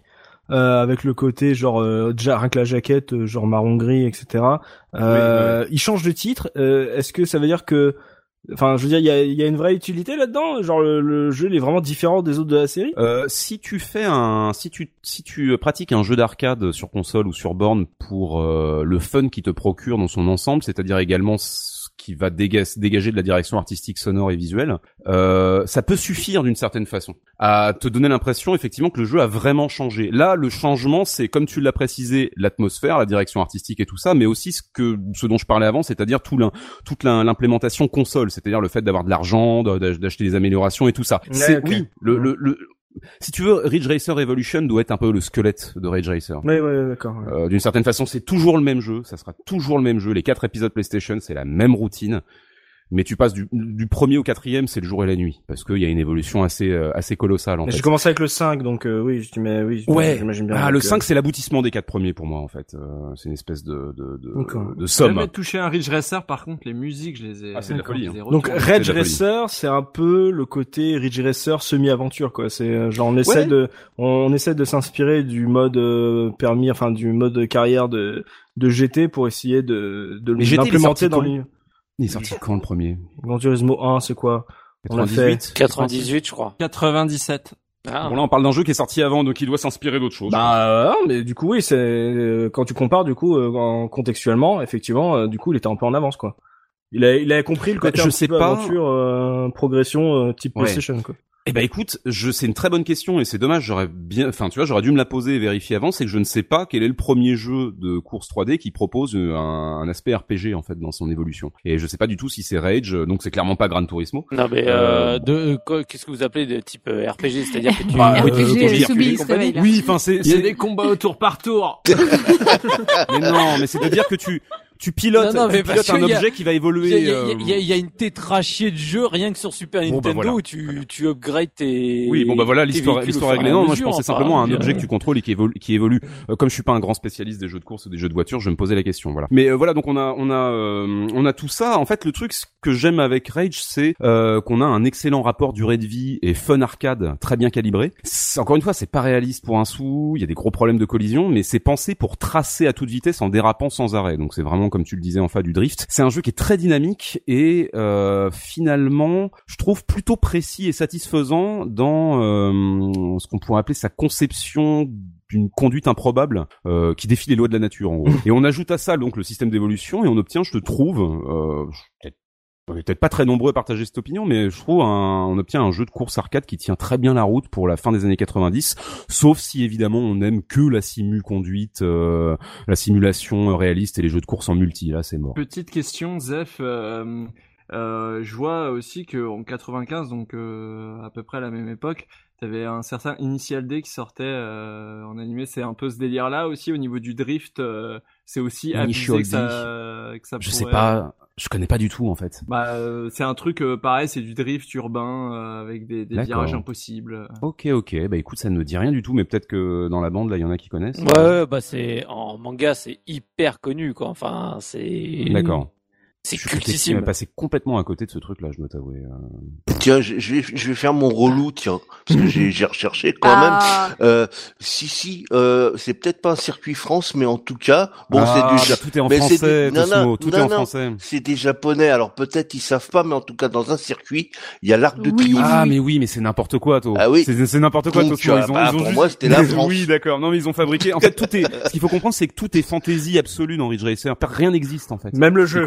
euh, avec le côté, genre, euh, ja- rien que la jaquette, euh, genre marron-gris, et cetera. Euh, oui, oui. Il change de titre. Euh, est-ce que ça veut dire que... Enfin, je veux dire, il y a, y a une vraie utilité là-dedans. Genre, le, le jeu, il est vraiment différent des autres de la série. Euh, si tu fais un, si tu, si tu pratiques un jeu d'arcade sur console ou sur borne pour euh, le fun qu'il te procure dans son ensemble, c'est-à-dire également... qui va dégager de la direction artistique, sonore et visuelle, euh, ça peut suffire d'une certaine façon à te donner l'impression effectivement que le jeu a vraiment changé. Là, le changement, c'est comme tu l'as précisé, l'atmosphère, la direction artistique et tout ça, mais aussi ce que ce dont je parlais avant, c'est-à-dire tout l'in, toute l'in, l'implémentation console, c'est-à-dire le fait d'avoir de l'argent, d'acheter des améliorations et tout ça. Ouais, c'est okay. Oui, le, le, le si tu veux, Ridge Racer Evolution doit être un peu le squelette de Rage Racer. Oui, oui, d'accord. Ouais. Euh, d'une certaine façon, c'est toujours le même jeu. Ça sera toujours le même jeu. Les quatre épisodes PlayStation, c'est la même routine. Mais tu passes du, du premier au quatrième, c'est le jour et la nuit, parce qu'il y a une évolution assez euh, assez colossale. En mais fait. J'ai commencé avec le cinq, donc euh, oui, je dis mais oui. Je, ouais. J'imagine bien. Ah, le cinq, euh... c'est l'aboutissement des quatre premiers pour moi en fait. Euh, c'est une espèce de de de, okay. de somme. J'ai jamais touché un Ridge Racer. Par contre, les musiques, je les ai. Ah, c'est de la folie. Hein. Donc Ridge Racer, c'est un peu le côté Ridge Racer semi-aventure quoi. C'est genre on essaie ouais. de on essaie de s'inspirer du mode euh, permis, enfin du mode carrière de de G T pour essayer de de l'implémenter dans le... Il est sorti quand le premier? Gran Turismo un, c'est quoi? quatre-vingt-dix-huit quatre-vingt-dix-huit, je crois. quatre-vingt-dix-sept Ah. Bon là, on parle d'un jeu qui est sorti avant, donc il doit s'inspirer d'autre chose. Bah, euh, mais du coup, oui, c'est, quand tu compares, du coup, euh, contextuellement, effectivement, euh, du coup, il était un peu en avance, quoi. Il a, il a compris le côté bah, je sais pas. Aventure, euh, progression, euh, type ouais. PlayStation, quoi. Eh ben écoute, je c'est une très bonne question et c'est dommage, j'aurais bien enfin tu vois, j'aurais dû me la poser et vérifier avant, c'est que je ne sais pas quel est le premier jeu de course trois D qui propose un, un aspect R P G en fait dans son évolution. Et je sais pas du tout si c'est Rage, donc c'est clairement pas Gran Turismo. Non mais euh, euh... de euh, qu'est-ce que vous appelez de type euh, R P G, c'est-à-dire que tu bah, euh, R P G, tu oui, enfin c'est il y a des combats au tour par tour. Mais non, mais c'est à dire que tu Tu pilotes, non, non, tu pilotes un objet a, qui va évoluer. Il y, euh... y, y, y a une tétrachée de jeux rien que sur Super Nintendo bon, bah voilà, où tu, voilà. tu upgrades tes. Oui, bon bah voilà l'histoire, l'histoire réglée. Non, moi je pensais enfin, simplement à un objet euh... que tu contrôles et qui évolue. Qui évolue. Euh, comme je suis pas un grand spécialiste des jeux de course ou des jeux de voiture, je me posais la question. Voilà. Mais euh, voilà, donc on a, on a, euh, on a tout ça. En fait, le truc ce que j'aime avec Rage, c'est euh, qu'on a un excellent rapport durée de vie et fun arcade très bien calibré. C'est, encore une fois, c'est pas réaliste pour un sou. Il y a des gros problèmes de collision, mais c'est pensé pour tracer à toute vitesse en dérapant sans arrêt. Donc c'est vraiment comme tu le disais en fait du drift, c'est un jeu qui est très dynamique et euh, finalement je trouve plutôt précis et satisfaisant dans euh, ce qu'on pourrait appeler sa conception d'une conduite improbable euh, qui défie les lois de la nature en gros. Et on ajoute à ça donc le système d'évolution et on obtient, je te trouve, euh, peut-être On est peut-être pas très nombreux à partager cette opinion, mais je trouve un, on obtient un jeu de course arcade qui tient très bien la route pour la fin des années quatre-vingt-dix, sauf si évidemment on aime que la simu conduite, euh, la simulation réaliste et les jeux de course en multi. Là, c'est mort. Petite question, Zeph. Euh, euh, je vois aussi que en quatre-vingt-quinze, donc euh, à peu près à la même époque, t'avais un certain Initial D qui sortait euh, en animé. C'est un peu ce délire-là aussi au niveau du drift. Euh, c'est aussi abusé que ça, que ça. Je pourrait... sais pas. Je connais pas du tout en fait. Bah euh, c'est un truc euh, pareil, c'est du drift urbain euh, avec des, des virages impossibles. Ok ok, bah écoute ça ne me dit rien du tout, mais peut-être que dans la bande là il y en a qui connaissent. Ouais, ouais bah c'est en manga c'est hyper connu quoi, enfin c'est. D'accord. C'est cultissime. Je suis passé complètement à côté de ce truc là, je dois t'avouer. Euh... Tiens, je, je vais je vais faire mon relou tiens parce que j'ai j'ai recherché quand ah. même. Euh, si si, euh, c'est peut-être pas un circuit France, mais en tout cas bon ah, c'est du ja... tout est en mais français. Du... Non, non, tout non, est en non, français. C'est des japonais, alors peut-être ils savent pas, mais en tout cas dans un circuit il y a l'Arc de oui, Triomphe. Ah mais oui mais c'est n'importe quoi toi. Ah oui. C'est c'est n'importe quoi donc, toi. Ils ont bah, ils ont pour juste... moi c'était la France. Oui d'accord. Non mais ils ont fabriqué. En fait tout est. Ce qu'il faut comprendre c'est que tout est fantaisie absolue dans Ridge Racer. Rien n'existe en fait. Même le jeu.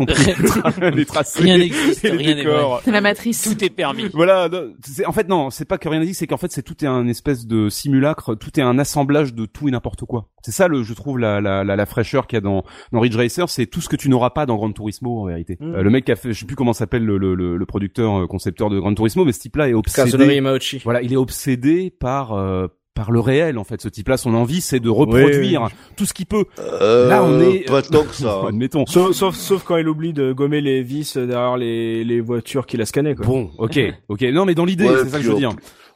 Les tracés, rien n'existe, les rien décors. N'est vrai. C'est la matrice. Tout est permis. Voilà. Non, c'est, en fait, non, c'est pas que rien n'existe, c'est qu'en fait, c'est tout est un espèce de simulacre, tout est un assemblage de tout et n'importe quoi. C'est ça, le, je trouve, la, la, la, la fraîcheur qu'il y a dans, dans Ridge Racer, c'est tout ce que tu n'auras pas dans Gran Turismo, en vérité. Mm. Euh, le mec qui a fait, je sais plus comment s'appelle le, le, le, le producteur, concepteur de Gran Turismo, mais ce type-là est obsédé. Voilà, il est obsédé par, euh, par le réel en fait, ce type-là, son envie c'est de reproduire ouais. tout ce qu'il peut. Euh, Là on est pas tant que ça, admettons. Sauf, sauf, sauf quand il oublie de gommer les vis derrière les les voitures qu'il a scannées. Quoi. Bon, ok, ok. Non mais dans l'idée, ouais, c'est ça que je veux dire.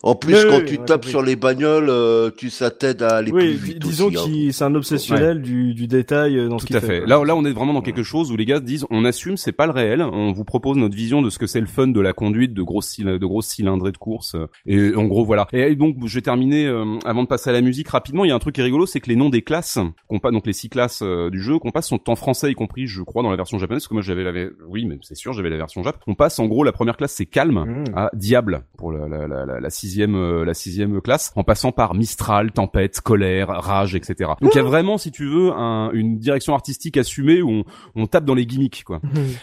En plus, oui, quand oui, tu oui, tapes compris. Sur les bagnoles, euh, tu ça t'aide à aller oui, plus vite. Disons aussi, qu'il hein. c'est un obsessionnel ouais. du, du détail dans tout ce qu'il à fait. fait. Là, là, on est vraiment dans quelque chose où les gars disent, on assume, c'est pas le réel. On vous propose notre vision de ce que c'est le fun de la conduite, de grosses de grosses cylindrées de course. Et en gros, voilà. Et donc, je vais terminer euh, avant de passer à la musique rapidement. Il y a un truc qui est rigolo, c'est que les noms des classes, qu'on passe, donc les six classes euh, du jeu qu'on passe sont en français, y compris, je crois, dans la version japonaise. Parce que moi, j'avais la, oui, mais c'est sûr, j'avais la version jap. On passe, en gros, la première classe, c'est calme mmh. à diable pour la la la, la, la six sixième, euh, la sixième classe, en passant par Mistral, Tempête, Colère, Rage, et cetera. Donc il y a vraiment, si tu veux, un, une direction artistique assumée où on, on tape dans les gimmicks, quoi.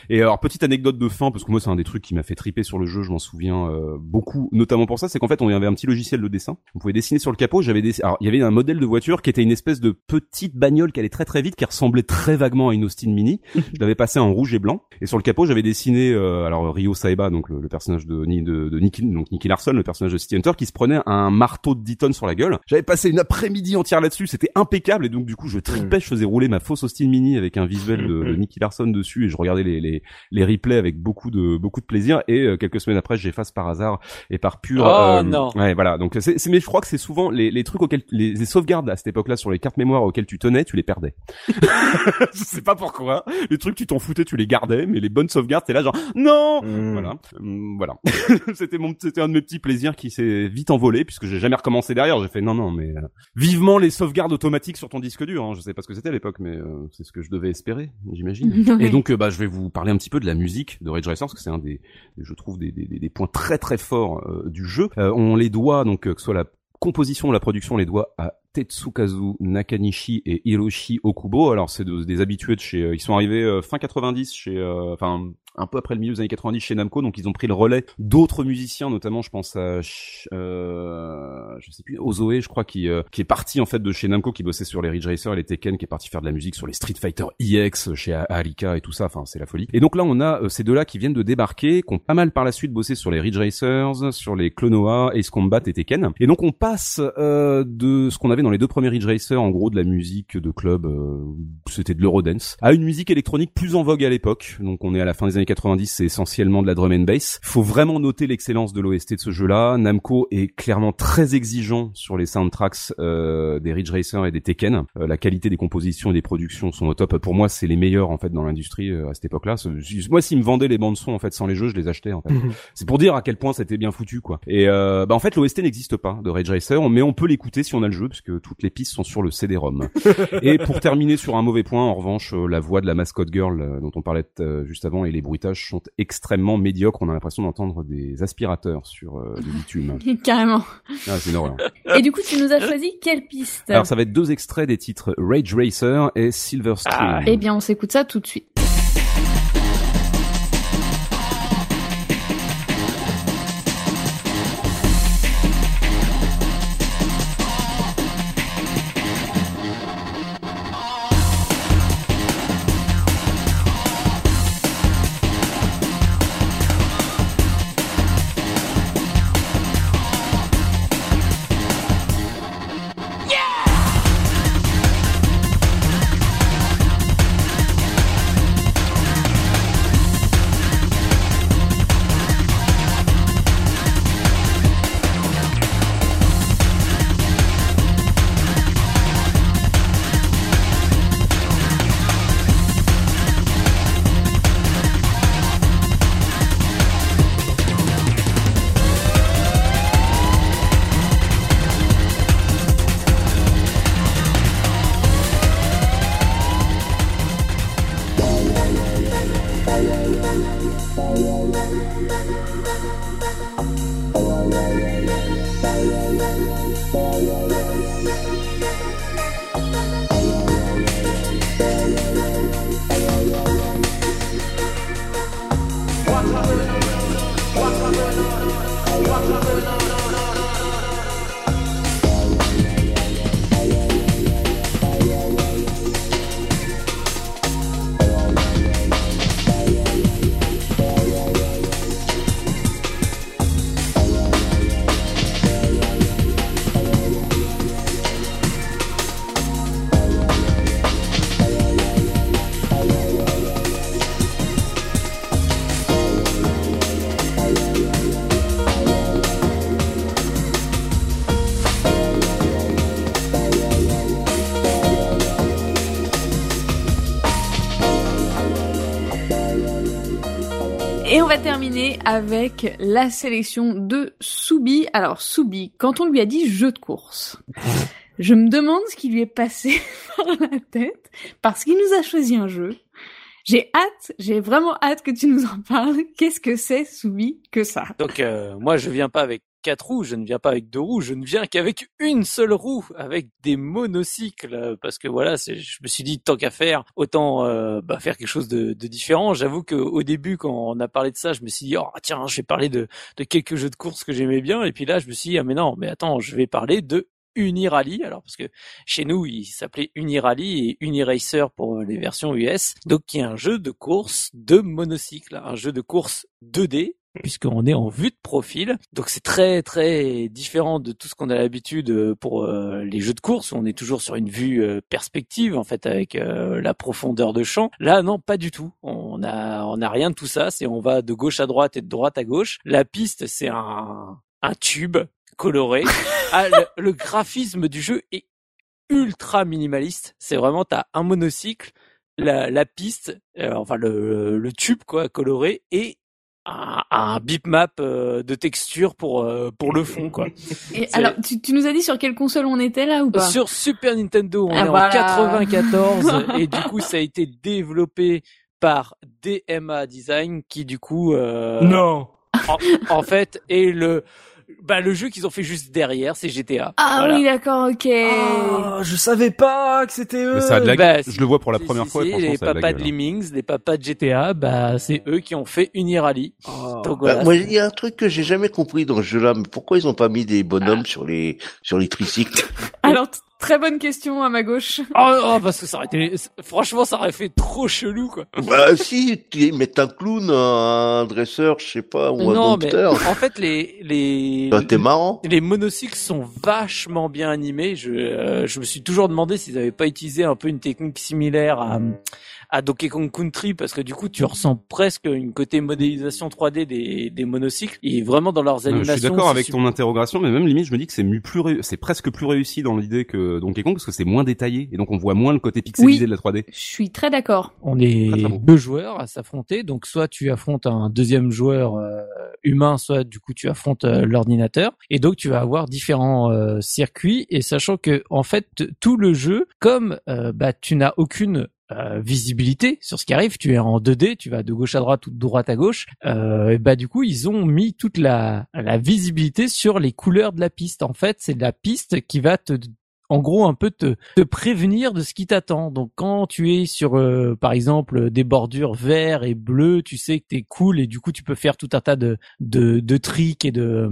Et alors, petite anecdote de fin, parce que moi c'est un des trucs qui m'a fait triper sur le jeu, je m'en souviens euh, beaucoup, notamment pour ça, c'est qu'en fait on avait un petit logiciel de dessin, on pouvait dessiner sur le capot, j'avais des... alors il y avait un modèle de voiture qui était une espèce de petite bagnole qui allait très très vite, qui ressemblait très vaguement à une Austin Mini, je l'avais passé en rouge et blanc, et sur le capot j'avais dessiné euh, alors Ryo Saeba, donc le, le personnage de, de, de Nicky, donc Nicky Larson, le personnage de City Hunter, qui se prenait un marteau de dix tonnes sur la gueule, j'avais passé une après-midi entière là-dessus, c'était impeccable, et donc du coup je tripais, je faisais rouler ma fausse Austin Mini avec un visuel de, de Nicky Larson dessus, et je regardais les, les, les replays avec beaucoup de, beaucoup de plaisir, et euh, quelques semaines après j'efface par hasard et par pur... Oh euh, non ouais, voilà, donc c'est, c'est, mais je crois que c'est souvent les, les trucs auxquels, les, les sauvegardes à cette époque-là sur les cartes mémoire auxquelles tu tenais, tu les perdais. Je sais pas pourquoi, les trucs tu t'en foutais, tu les gardais, mais les bonnes sauvegardes, t'es là genre non mmh. Voilà, mmh, voilà. C'était mon, c'était un de mes petits plaisirs qui s'est vite envolé, puisque j'ai jamais recommencé derrière, j'ai fait non non mais euh, vivement les sauvegardes automatiques sur ton disque dur, hein. Je sais pas ce que c'était à l'époque, mais euh, c'est ce que je devais espérer, j'imagine. Ouais. Et donc euh, bah je vais vous parler un petit peu de la musique de Rage Racer, parce que c'est un des, je trouve des, des, des points très très forts euh, du jeu. Euh, on les doit donc euh, que ce soit la composition ou la production, on les doit à Tetsukazu Nakanishi et Hiroshi Okubo. Alors c'est de, des habitués de chez, euh, ils sont arrivés euh, fin quatre-vingt-dix chez, enfin. Euh, un peu après le milieu des années quatre-vingt-dix chez Namco, donc ils ont pris le relais d'autres musiciens, notamment je pense à euh, je sais plus, Ozoe je crois, qui euh, qui est parti en fait de chez Namco, qui bossait sur les Ridge Racer et les Tekken, qui est parti faire de la musique sur les Street Fighter E X chez Arika et tout ça, enfin c'est la folie. Et donc là on a euh, ces deux là qui viennent de débarquer, qui ont pas mal par la suite bossé sur les Ridge Racers, sur les Clonoa, Ace Combat et Tekken, et donc on passe euh, de ce qu'on avait dans les deux premiers Ridge Racer, en gros de la musique de club, euh, c'était de l'eurodance, à une musique électronique plus en vogue à l'époque. Donc on est à la fin des années quatre-vingt-dix, c'est essentiellement de la drum and bass. Faut vraiment noter l'excellence de l'O S T de ce jeu-là. Namco est clairement très exigeant sur les soundtracks euh, des Ridge Racer et des Tekken. Euh, la qualité des compositions et des productions sont au top. Pour moi, c'est les meilleurs en fait dans l'industrie euh, à cette époque-là. C'est... Moi, s'ils me vendaient les bandes son en fait sans les jeux, je les achetais. En fait. Mm-hmm. C'est pour dire à quel point c'était bien foutu, quoi. Et euh, bah en fait, l'O S T n'existe pas de Ridge Racer, mais on peut l'écouter si on a le jeu, parce que toutes les pistes sont sur le C D-ROM. Et pour terminer sur un mauvais point, en revanche, euh, la voix de la mascotte girl euh, dont on parlait euh, juste avant et les bruitages sont extrêmement médiocres. On a l'impression d'entendre des aspirateurs sur euh, le bitume. Carrément. Ah, c'est normal. Et du coup, tu nous as choisi quelle piste ? Alors, ça va être deux extraits des titres Rage Racer et Silver Stream. Ah. Eh bien, on s'écoute ça tout de suite. On va terminer avec la sélection de Soubi. Alors Soubi, quand on lui a dit jeu de course, je me demande ce qui lui est passé par la tête, parce qu'il nous a choisi un jeu. J'ai hâte, j'ai vraiment hâte que tu nous en parles. Qu'est-ce que c'est Soubi que ça ? Donc euh, moi je viens pas avec quatre roues, je ne viens pas avec deux roues, je ne viens qu'avec une seule roue, avec des monocycles, parce que voilà, c'est, je me suis dit tant qu'à faire, autant euh, bah, faire quelque chose de, de différent. J'avoue que au début, quand on a parlé de ça, je me suis dit oh tiens, je vais parler de, de quelques jeux de course que j'aimais bien, et puis là, je me suis dit ah mais non, mais attends, je vais parler de Unirally, alors parce que chez nous il s'appelait Unirally et Uniracer pour les versions U S, donc qui est un jeu de course de monocycle, un jeu de course deux D puisqu'on est en vue de profil, donc c'est très très différent de tout ce qu'on a l'habitude pour euh, les jeux de course où on est toujours sur une vue euh, perspective en fait avec euh, la profondeur de champ. Là non, pas du tout, on a on a rien de tout ça, c'est on va de gauche à droite et de droite à gauche. La piste c'est un un tube coloré. Ah, le, le graphisme du jeu est ultra minimaliste. C'est vraiment, t'as un monocycle, la, la piste, euh, enfin le, le tube quoi, coloré, et un, un bitmap euh, de texture pour euh, pour le fond quoi. Et c'est... alors, tu, tu nous as dit sur quelle console on était là ou pas ? Sur Super Nintendo, on ah, est voilà. quatre-vingt-quatorze et du coup ça a été développé par D M A Design qui du coup euh, non en, en fait est le Bah le jeu qu'ils ont fait juste derrière, c'est G T A. Ah voilà. Oui d'accord, ok. Oh, je savais pas que c'était eux. Mais ça a de la bah, je le vois pour la si, première si, fois. Si, les papas de, de Lemmings, les papas de G T A, bah c'est eux qui ont fait Unirally. Oh. Donc, voilà. Bah, moi il y a un truc que j'ai jamais compris dans ce jeu-là, mais pourquoi ils ont pas mis des bonhommes ah. sur les sur les tricycles? Alors t- très bonne question à ma gauche. Oh, oh parce que ça aurait été, franchement ça aurait fait trop chelou quoi. Bah si, ils mettent un clown, un dresseur, je sais pas, ou un non, dompteur. Mais en fait les les bah, t'es marrant. Les monocycles sont vachement bien animés. Je euh, je me suis toujours demandé s'ils avaient pas utilisé un peu une technique similaire à à Donkey Kong Country, parce que du coup tu ressens presque une côté modélisation trois D des des monocycles et vraiment dans leurs animations. Euh, je suis d'accord avec super... ton interrogation, mais même limite je me dis que c'est plus ré... c'est presque plus réussi dans l'idée que Donkey Kong parce que c'est moins détaillé et donc on voit moins le côté pixelisé oui, de la trois D. Je suis très d'accord. On est très, très bon. Deux joueurs à s'affronter, donc soit tu affrontes un deuxième joueur euh, humain, soit du coup tu affrontes euh, l'ordinateur et donc tu vas avoir différents euh, circuits, et sachant que en fait tout le jeu comme euh, bah tu n'as aucune Euh, visibilité sur ce qui arrive, tu es en deux D, tu vas de gauche à droite ou de droite à gauche, euh, et bah du coup ils ont mis toute la, la visibilité sur les couleurs de la piste. En fait c'est de la piste qui va te en gros un peu te, te prévenir de ce qui t'attend. Donc quand tu es sur euh, par exemple des bordures vert et bleu, tu sais que t'es cool et du coup tu peux faire tout un tas de de, de tricks et de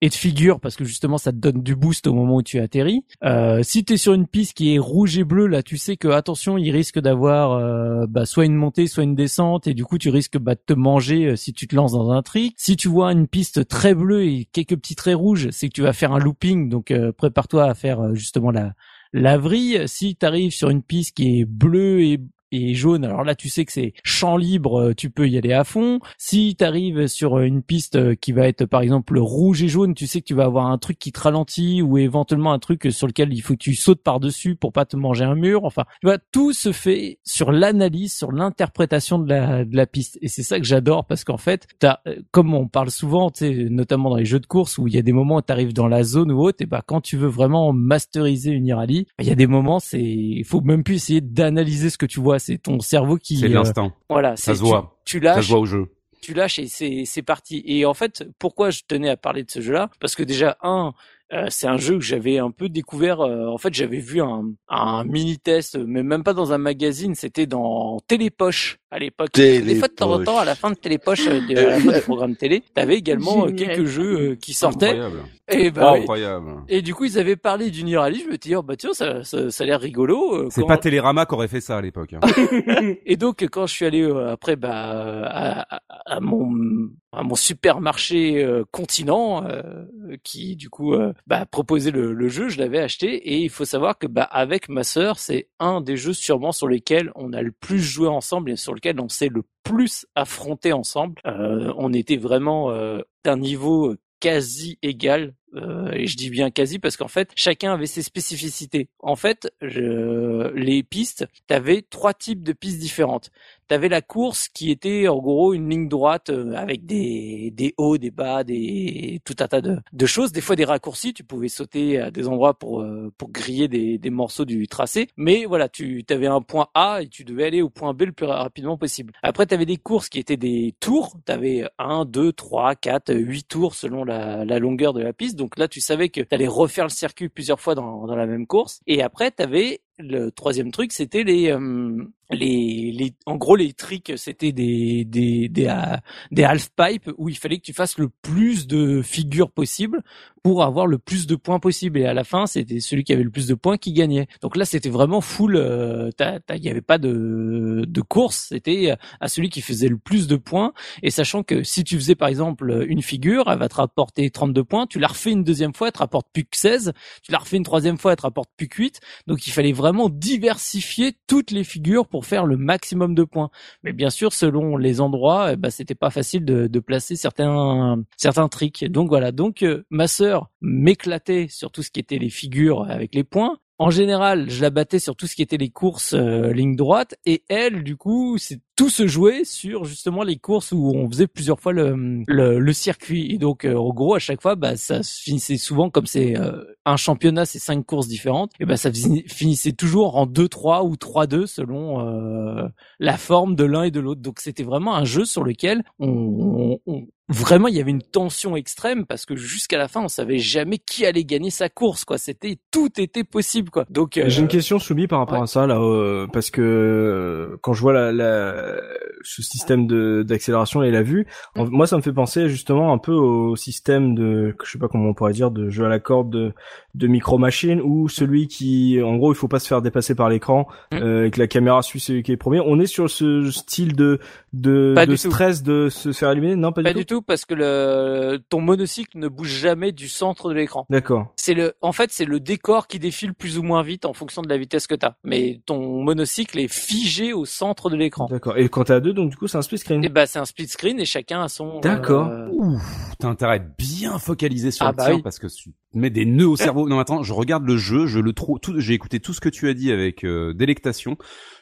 et de figures parce que justement ça te donne du boost au moment où tu atterris. Euh, si t'es sur une piste qui est rouge et bleu, là tu sais que attention il risque d'avoir euh, bah, soit une montée soit une descente et du coup tu risques bah, de te manger euh, si tu te lances dans un trick. Si tu vois une piste très bleue et quelques petits traits rouges, c'est que tu vas faire un looping, donc euh, prépare-toi à faire euh, justement la La vrille. Si t'arrives sur une piste qui est bleue et, et jaune, alors là tu sais que c'est champ libre, tu peux y aller à fond. Si t'arrives sur une piste qui va être par exemple rouge et jaune, tu sais que tu vas avoir un truc qui te ralentit ou éventuellement un truc sur lequel il faut que tu sautes par-dessus pour pas te manger un mur. Enfin, tu vois, tout se fait sur l'analyse, sur l'interprétation de la, de la piste. Et c'est ça que j'adore parce qu'en fait, t'as, comme on parle souvent, tu sais, notamment dans les jeux de course où il y a des moments où t'arrives dans la zone ou autre, et bah, quand tu veux vraiment masteriser une Unirally, il y a des moments, c'est, il faut même plus essayer d'analyser ce que tu vois. C'est ton cerveau qui... C'est l'instant. Euh, voilà, ça c'est, se voit. Tu, tu lâches, ça se voit au jeu. Tu lâches et c'est, c'est parti. Et en fait, pourquoi je tenais à parler de ce jeu-là ? Parce que déjà, un... Euh, c'est un jeu que j'avais un peu découvert. Euh, en fait, j'avais vu un, un mini-test, mais même pas dans un magazine. C'était dans Télépoche à l'époque. Télépoche. Des fois, de temps en temps, à la fin de Télépoche, de, à la fin du programme télé, t'avais également Génial. quelques jeux euh, qui sortaient. Incroyable. Et bah, Incroyable. Et, et du coup, ils avaient parlé d'Unirally. Je me disais, oh, bah tiens, ça, ça, ça a l'air rigolo. Euh, c'est quand... pas Télérama qui aurait fait ça à l'époque. Hein. Et donc, quand je suis allé euh, après, bah, à, à, à mon à mon supermarché euh, Continent, euh, qui du coup euh, bah, proposait le, le jeu, je l'avais acheté, et il faut savoir que bah, avec ma sœur, c'est un des jeux sûrement sur lesquels on a le plus joué ensemble et sur lequel on s'est le plus affronté ensemble. Euh, on était vraiment euh, d'un niveau quasi égal Euh, et je dis bien quasi parce qu'en fait chacun avait ses spécificités. En fait, je... les pistes, t'avais trois types de pistes différentes. T'avais la course qui était en gros une ligne droite avec des des hauts, des bas, des tout un tas de de choses. Des fois des raccourcis, tu pouvais sauter à des endroits pour pour griller des des morceaux du tracé. Mais voilà, tu t'avais un point A et tu devais aller au point B le plus rapidement possible. Après, t'avais des courses qui étaient des tours. T'avais un, deux, trois, quatre, huit tours selon la la longueur de la piste. Donc là, tu savais que t'allais refaire le circuit plusieurs fois dans dans la même course. Et après, t'avais le troisième truc, c'était les, euh, les, les, en gros, les tricks, c'était des, des, des, euh, des half-pipes où il fallait que tu fasses le plus de figures possible pour avoir le plus de points possible. Et à la fin, c'était celui qui avait le plus de points qui gagnait. Donc là, c'était vraiment full, euh, t'as, t'as, y avait pas de, de course. C'était à celui qui faisait le plus de points. Et sachant que si tu faisais, par exemple, une figure, elle va te rapporter trente-deux points. Tu la refais une deuxième fois, elle te rapporte plus que seize. Tu la refais une troisième fois, elle te rapporte plus que huit. Donc il fallait vraiment vraiment diversifier toutes les figures pour faire le maximum de points. Mais bien sûr, selon les endroits, eh ben, c'était pas facile de, de placer certains, certains tricks. Donc voilà. Donc, euh, ma sœur m'éclatait sur tout ce qui était les figures avec les points. En général, je la battais sur tout ce qui était les courses euh, ligne droite, et elle, du coup, c'est tout se jouait sur justement les courses où on faisait plusieurs fois le le, le circuit. Et donc, euh, en gros, à chaque fois, bah ça finissait souvent comme c'est euh, un championnat, c'est cinq courses différentes, et ben bah, ça finissait toujours en deux trois ou trois deux selon euh, la forme de l'un et de l'autre. Donc, c'était vraiment un jeu sur lequel on, on, on vraiment, il y avait une tension extrême parce que jusqu'à la fin, on savait jamais qui allait gagner sa course, quoi. C'était, tout était possible, quoi. Donc, euh... j'ai une question soumise par rapport ouais. à ça, là, euh, parce que euh, quand je vois la, la, ce système de, d'accélération et la vue, mm. en, moi, ça me fait penser justement un peu au système de, je sais pas comment on pourrait dire, de jeu à la corde de, de Micro Machine, où celui qui, en gros, il faut pas se faire dépasser par l'écran, mm. euh, et que la caméra suit celui qui est premier. On est sur ce style de, de, pas de stress tout. De se faire éliminer, non, pas, pas du tout. tout. Parce que le, ton monocycle ne bouge jamais du centre de l'écran. D'accord. C'est le, en fait, c'est le décor qui défile plus ou moins vite en fonction de la vitesse que t'as. Mais ton monocycle est figé au centre de l'écran. D'accord. Et quand t'as deux, donc du coup, c'est un split screen. Et bah, c'est un split screen et chacun a son. D'accord. Euh... Ouf, t'as intérêt à être bien focalisé sur ah le bah tien oui. parce que tu mets des nœuds au cerveau. Non, attends, je regarde le jeu, je le trouve. Tout, j'ai écouté tout ce que tu as dit avec euh, délectation.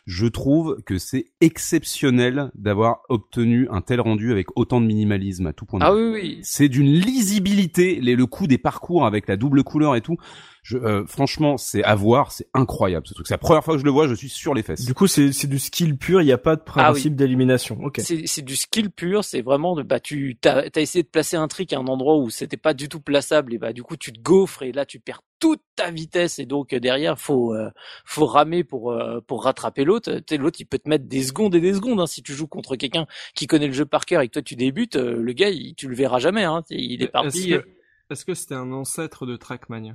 Je trouve que c'est exceptionnel d'avoir obtenu un tel rendu avec autant de minimalisme à tout point de vue. Ah oui, oui. C'est d'une lisibilité, les, le coup des parcours avec la double couleur et tout. Je, euh, franchement, c'est à voir, c'est incroyable ce truc. C'est la première fois que je le vois, je suis sur les fesses. Du coup, c'est, c'est du skill pur, il n'y a pas de principe ah oui. d'élimination. Ok. C'est, c'est du skill pur, c'est vraiment de, bah, tu, t'as, t'as essayé de placer un trick à un endroit où c'était pas du tout plaçable et bah, du coup, tu te gaufres et là, tu perds toute ta vitesse et donc derrière faut euh, faut ramer pour euh, pour rattraper l'autre. Tu sais, l'autre il peut te mettre des secondes et des secondes hein. Si tu joues contre quelqu'un qui connaît le jeu par cœur et que toi tu débutes, euh, le gars il, tu le verras jamais hein. Il est parti. Est-ce que, est-ce que c'était un ancêtre de Trackmania?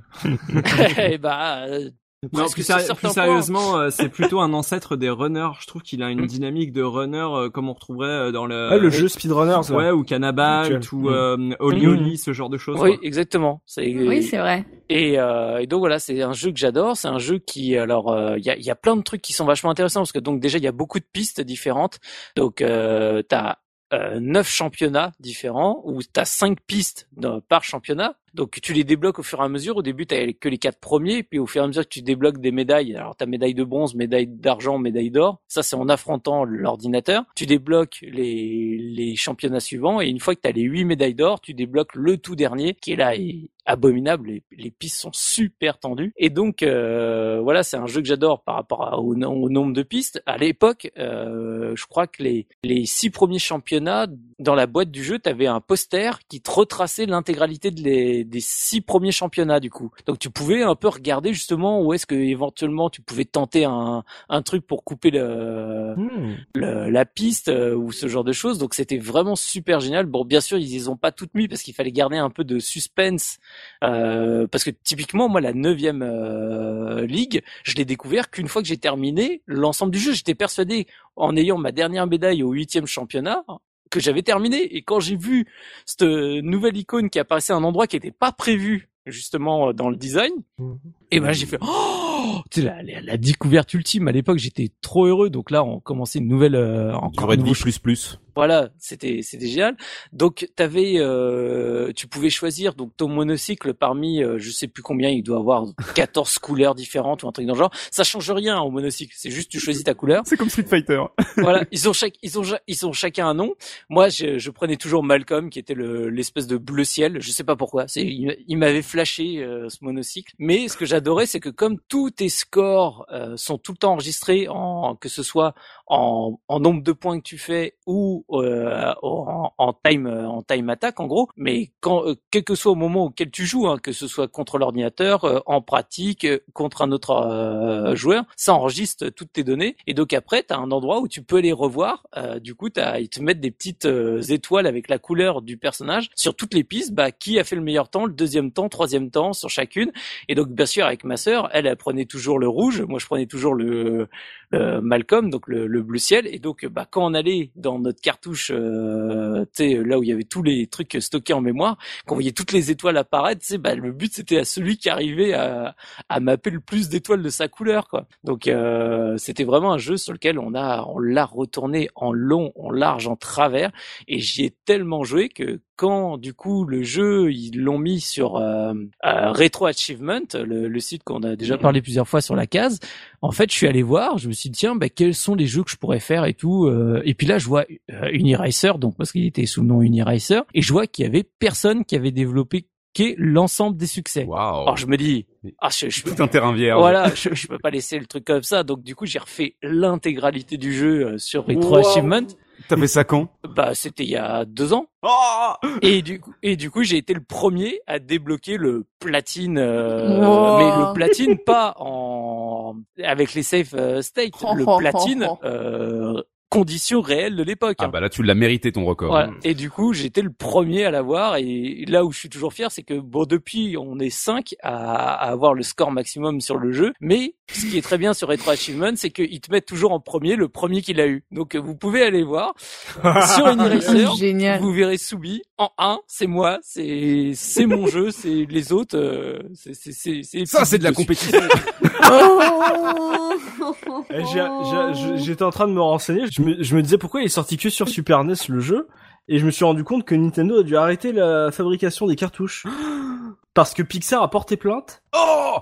Eh bah euh, non, plus, sérieux, plus sérieusement, euh, c'est plutôt un ancêtre des runners. Je trouve qu'il a une dynamique de runner euh, comme on retrouverait euh, dans le ah, le euh, jeu speedrunner, ça. Ouais, ou Cannabalt ou euh, Oli Oli, ce genre de choses. Oui, quoi. Exactement. C'est... Oui, c'est vrai. Et, euh, et donc voilà, c'est un jeu que j'adore. C'est un jeu qui, alors, il euh, y a, y a plein de trucs qui sont vachement intéressants parce que donc déjà il y a beaucoup de pistes différentes. Donc euh, t'as Euh, neuf championnats différents où t'as cinq pistes dans, par championnat. Donc tu les débloques au fur et à mesure. Au début t'as que les quatre premiers, puis au fur et à mesure que tu débloques des médailles. Alors t'as médaille de bronze, médaille d'argent, médaille d'or. Ça c'est en affrontant l'ordinateur. Tu débloques les les championnats suivants et une fois que t'as les huit médailles d'or, tu débloques le tout dernier qui est là et abominable. Les, les pistes sont super tendues et donc euh, voilà, c'est un jeu que j'adore par rapport à, au, au nombre de pistes. À l'époque, euh, je crois que les les six premiers championnats dans la boîte du jeu, t'avais un poster qui te retraçait l'intégralité de les des six premiers championnats du coup. Donc tu pouvais un peu regarder justement où est-ce que éventuellement tu pouvais tenter un un truc pour couper le, mmh. le la piste euh, ou ce genre de choses. Donc c'était vraiment super génial. Bon, bien sûr, ils les ont pas toutes mis parce qu'il fallait garder un peu de suspense. Euh, parce que typiquement moi la neuvième euh, ligue, je l'ai découvert qu'une fois que j'ai terminé l'ensemble du jeu. J'étais persuadé en ayant ma dernière médaille au huitième championnat que j'avais terminé. Et quand j'ai vu cette nouvelle icône qui apparaissait à un endroit qui n'était pas prévu justement dans le design, Et ben j'ai fait oh, c'est la, la, la découverte ultime. À l'époque, j'étais trop heureux. Donc là, on commençait une nouvelle euh, encore une vie plus plus. Voilà, c'était c'était génial. Donc t'avais, euh, tu pouvais choisir donc ton monocycle parmi euh, je sais plus combien, il doit avoir quatorze couleurs différentes ou un truc dans le genre. Ça change rien au monocycle, c'est juste tu choisis ta couleur. C'est comme Street Fighter. Voilà, ils ont chaque ils ont ils ont chacun un nom. Moi, je, je prenais toujours Malcolm qui était le l'espèce de bleu ciel. Je sais pas pourquoi. C'est il, il m'avait flashé euh, ce monocycle. Mais ce que j'adorais, c'est que comme tous tes scores euh, sont tout le temps enregistrés, en que ce soit en, en nombre de points que tu fais ou euh, en, en time en time attack en gros, mais quand euh, quel que soit au moment auquel tu joues, hein, que ce soit contre l'ordinateur, euh, en pratique, euh, contre un autre euh, joueur, ça enregistre toutes tes données. Et donc après t'as un endroit où tu peux les revoir. Euh, du coup t'as, ils te mettent des petites euh, étoiles avec la couleur du personnage sur toutes les pistes, bah qui a fait le meilleur temps, le deuxième temps, troisième temps sur chacune. Et donc bien sûr avec ma sœur, elle, elle prenait toujours le rouge, moi je prenais toujours le, le Malcolm, donc le le bleu ciel. Et donc bah quand on allait dans notre cartouche euh, tu sais là où il y avait tous les trucs stockés en mémoire, quand on voyait toutes les étoiles apparaître, tu sais bah le but c'était à celui qui arrivait à à mapper le plus d'étoiles de sa couleur quoi. Donc euh, c'était vraiment un jeu sur lequel on a on l'a retourné en long, en large, en travers, et j'y ai tellement joué que quand du coup le jeu ils l'ont mis sur euh, euh, Retro Achievement, le, le site qu'on a déjà parlé plusieurs fois sur Lacaz, en fait je suis allé voir, je me suis dit tiens bah quels sont les jeux que je pourrais faire et tout, euh, et puis là je vois euh, Uniracer, donc parce qu'il était sous le nom Uniracer, et je vois qu'il y avait personne qui avait développé qu'est l'ensemble des succès. Wow. Alors je me dis ah je, je tout un terrain vierge. Voilà, je, je peux pas laisser le truc comme ça. Donc du coup j'ai refait l'intégralité du jeu sur Retro wow. Achievement. T'as fait ça quand? Bah, c'était il y a deux ans. Oh et du coup, et du coup, j'ai été le premier à débloquer le platine, euh, oh mais le platine pas en avec les safe state, oh le platine. Oh oh oh. Euh, conditions réelles de l'époque. Ah bah là tu l'as mérité ton record. Ouais. Et du coup j'étais le premier à l'avoir, et là où je suis toujours fier c'est que bon depuis on est cinq à, à avoir le score maximum sur le jeu, mais ce qui est très bien sur Retro Achievement c'est qu'ils te mettent toujours en premier le premier qu'il a eu. Donc vous pouvez aller voir sur Uniracer, vous verrez Soubi en un, c'est moi, c'est c'est mon jeu, c'est les autres, euh, c'est c'est c'est, c'est ça c'est de la dessus. Compétition. j'ai, j'ai, j'étais en train de me renseigner. Je me, je me disais pourquoi il est sorti que sur Super N E S le jeu, et je me suis rendu compte que Nintendo a dû arrêter la fabrication des cartouches parce que Pixar a porté plainte. Oh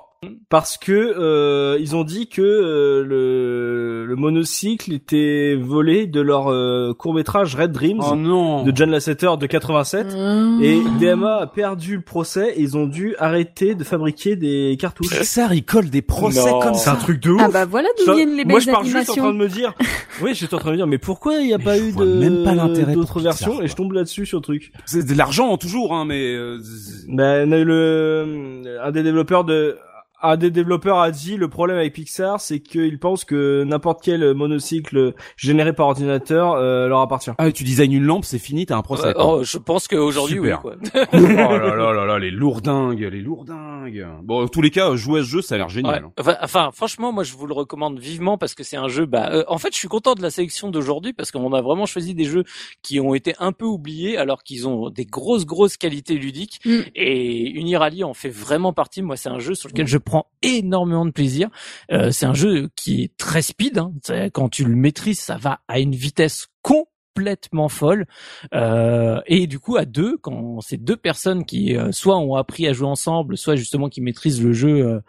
parce que euh, ils ont dit que euh, le, le monocycle était volé de leur euh, court-métrage Red Dreams oh de John Lasseter de quatre-vingt-sept mmh. et D M A a perdu le procès et ils ont dû arrêter de fabriquer des cartouches. Pixar ils collent des procès non. comme ça. C'est un truc de ouf. Ah bah voilà d'où viennent les belles animations. Moi je parle juste en train de me dire oui, j'étais en train de me dire mais pourquoi il n'y a mais pas eu de même pas l'intérêt d'autres Pixar, versions quoi. Et je tombe là-dessus sur le truc. C'est de l'argent toujours hein mais ben bah, le un des développeurs de Un des développeurs a dit le problème avec Pixar, c'est qu'ils pensent que n'importe quel monocycle généré par ordinateur euh, leur appartient. Ah, tu designes une lampe, c'est fini, t'as un procès. Euh, oh, je pense qu'aujourd'hui, oui, quoi. Oh là là là là, les lourdingues, les lourdingues. Bon, en tous les cas, jouer à ce jeu, ça a l'air génial. Ouais. Enfin, enfin, franchement, moi, je vous le recommande vivement parce que c'est un jeu. Bah, euh, en fait, je suis content de la sélection d'aujourd'hui parce qu'on a vraiment choisi des jeux qui ont été un peu oubliés alors qu'ils ont des grosses, grosses qualités ludiques. Mm. Et Unirally en fait vraiment partie. Moi, c'est un jeu sur lequel mm. je prend énormément de plaisir. Euh, c'est un jeu qui est très speed. Hein. Quand tu le maîtrises, ça va à une vitesse con. complètement folle euh, et du coup à deux, quand c'est deux personnes qui euh, soit ont appris à jouer ensemble, soit justement qui maîtrisent le jeu euh,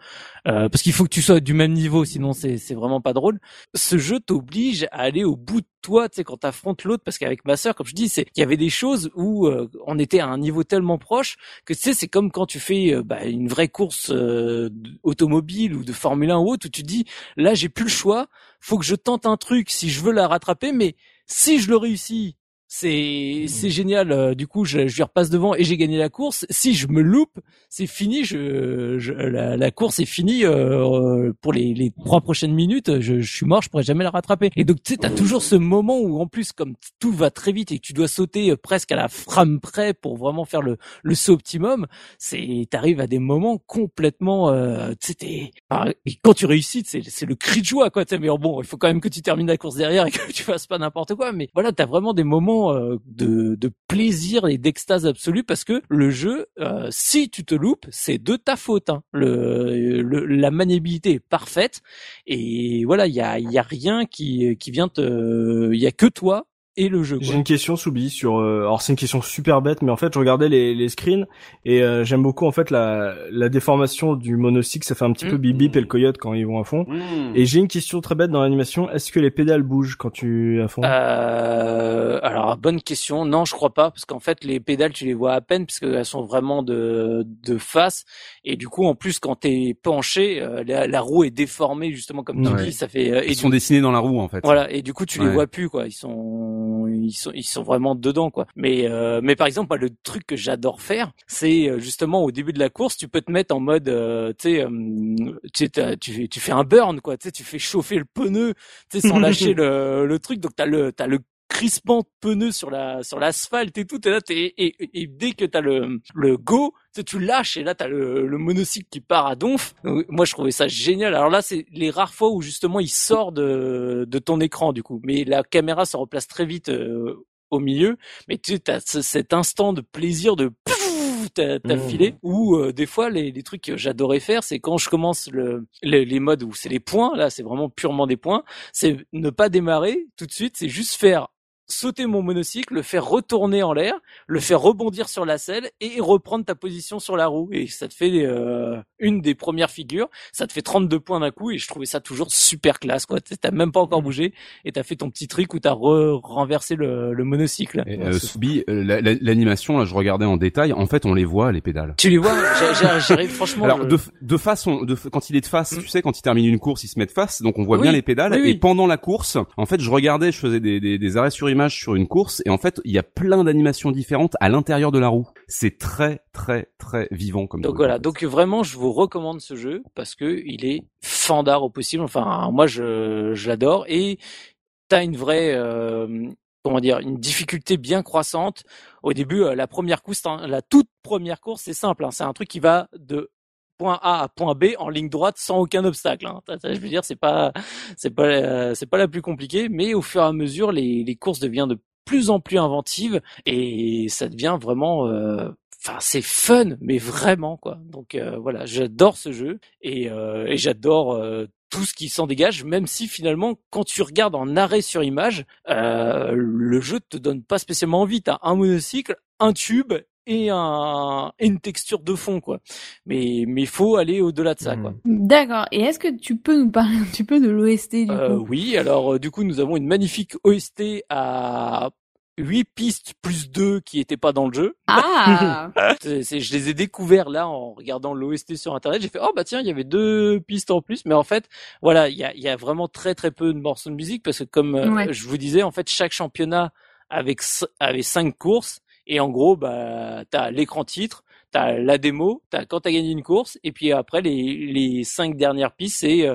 euh, parce qu'il faut que tu sois du même niveau sinon c'est c'est vraiment pas drôle. Ce jeu t'oblige à aller au bout de toi, tu sais, quand t'affrontes l'autre, parce qu'avec ma sœur comme je dis, c'est il y avait des choses où euh, on était à un niveau tellement proche que tu sais c'est comme quand tu fais euh, bah, une vraie course euh, automobile ou de Formule un ou autre où tu te dis là j'ai plus le choix, faut que je tente un truc si je veux la rattraper, mais si je le réussis, c'est c'est génial. Du coup, je, je lui repasse devant et j'ai gagné la course. Si je me loupe, c'est fini. Je, je la, la course est finie euh, pour les, les trois prochaines minutes. Je, je suis mort. Je pourrais jamais la rattraper. Et donc, tu sais, t'as toujours ce moment où, en plus, comme tout va très vite et que tu dois sauter presque à la frame près pour vraiment faire le le saut optimum, c'est t'arrives à des moments complètement. Euh, tu sais, t'es, et quand tu réussis, c'est c'est le cri de joie, quoi. Mais bon, il faut quand même que tu termines la course derrière et que tu fasses pas n'importe quoi. Mais voilà, t'as vraiment des moments moment euh, de, de plaisir et d'extase absolue, parce que le jeu, euh, si tu te loupes, c'est de ta faute. Hein. Le, le, la maniabilité est parfaite et voilà, il y a, y a rien qui, qui vient te, il y a que toi. Et le jeu, quoi. J'ai une question, Soubi, sur euh, alors c'est une question super bête, mais en fait je regardais les les screens et euh, j'aime beaucoup en fait la la déformation du monocycle, ça fait un petit mmh. peu bip bip et le coyote quand ils vont à fond. Mmh. Et j'ai une question très bête dans l'animation, est-ce que les pédales bougent quand tu à fond? Euh alors bonne question. Non, je crois pas, parce qu'en fait les pédales tu les vois à peine parce qu'elles sont vraiment de de face et du coup en plus quand t'es penché, euh, la, la roue est déformée justement comme tu ouais. dis, ça fait euh, et ils du... sont dessinés dans la roue en fait. Voilà, et du coup tu ouais. les vois plus quoi, ils sont Ils sont, ils sont vraiment dedans, quoi. Mais, euh, mais par exemple, bah, le truc que j'adore faire, c'est justement au début de la course, tu peux te mettre en mode, euh, tu sais, euh, tu, tu fais un burn, quoi. Tu sais, tu fais chauffer le pneu, tu sais, sans lâcher le, le truc. Donc t'as le, t'as le crispant pneu sur la, sur l'asphalte et tout. Et là, t'es, et, et, et dès que t'as le, le go. Tu lâches et là t'as le, le monocycle qui part à donf. Donc, moi je trouvais ça génial. Alors là c'est les rares fois où justement il sort de, de ton écran du coup, mais la caméra se replace très vite euh, au milieu. Mais tu as cet instant de plaisir de pouf, t'as, t'as mmh. filé. Ou euh, des fois les, les trucs que j'adorais faire, c'est quand je commence le, les, les modes où c'est les points. Là c'est vraiment purement des points. C'est ne pas démarrer tout de suite. C'est juste faire sauter mon monocycle, le faire retourner en l'air, le faire rebondir sur la selle et reprendre ta position sur la roue. Et ça te fait euh, une des premières figures, ça te fait trente-deux points d'un coup et je trouvais ça toujours super classe, quoi. T'as même pas encore bougé et t'as fait ton petit trick où t'as renversé le, le monocycle. Et, ouais, euh, Soubi, la, la, l'animation, là, je regardais en détail, en fait, on les voit, les pédales. Tu les vois? J'arrive, franchement. Alors, je... de, de face, on, de, quand il est de face, mmh. tu sais, quand il termine une course, il se met de face, donc on voit oui, bien les pédales. Oui, oui. Et pendant la course, en fait, je regardais, je faisais des, des, des arrêts sur image sur une course et en fait il y a plein d'animations différentes à l'intérieur de la roue. C'est très très très vivant comme. Donc voilà, donc vraiment je vous recommande ce jeu parce que il est fandard au possible. Enfin moi je je l'adore et t'as une vraie euh, comment dire une difficulté bien croissante. Au début la première course, la toute première course c'est simple, hein, c'est un truc qui va de point A à point B en ligne droite sans aucun obstacle. Hein. Je veux dire, c'est pas, c'est pas, euh, c'est pas la plus compliquée, mais au fur et à mesure, les, les courses deviennent de plus en plus inventives et ça devient vraiment, euh, enfin, c'est fun, mais vraiment quoi. Donc euh, voilà, j'adore ce jeu et, euh, et j'adore euh, tout ce qui s'en dégage, même si finalement, quand tu regardes en arrêt sur image, euh, le jeu te donne pas spécialement envie. T'as un monocycle, un tube. Et, un, et une texture de fond quoi. Mais mais faut aller au-delà de ça quoi. D'accord. Et est-ce que tu peux nous parler un petit peu de l'O S T du euh, coup? Oui, alors euh, du coup nous avons une magnifique O S T à huit pistes plus deux qui étaient pas dans le jeu. Ah. c'est, c'est, je les ai découvert là en regardant l'O S T sur internet, j'ai fait oh bah tiens, il y avait deux pistes en plus mais en fait, voilà, il y a il y a vraiment très très peu de morceaux de musique parce que comme euh, ouais. je vous disais en fait chaque championnat avec avait cinq courses. Et en gros, bah, t'as l'écran titre, t'as la démo, t'as quand t'as gagné une course, et puis après les les cinq dernières pistes, c'est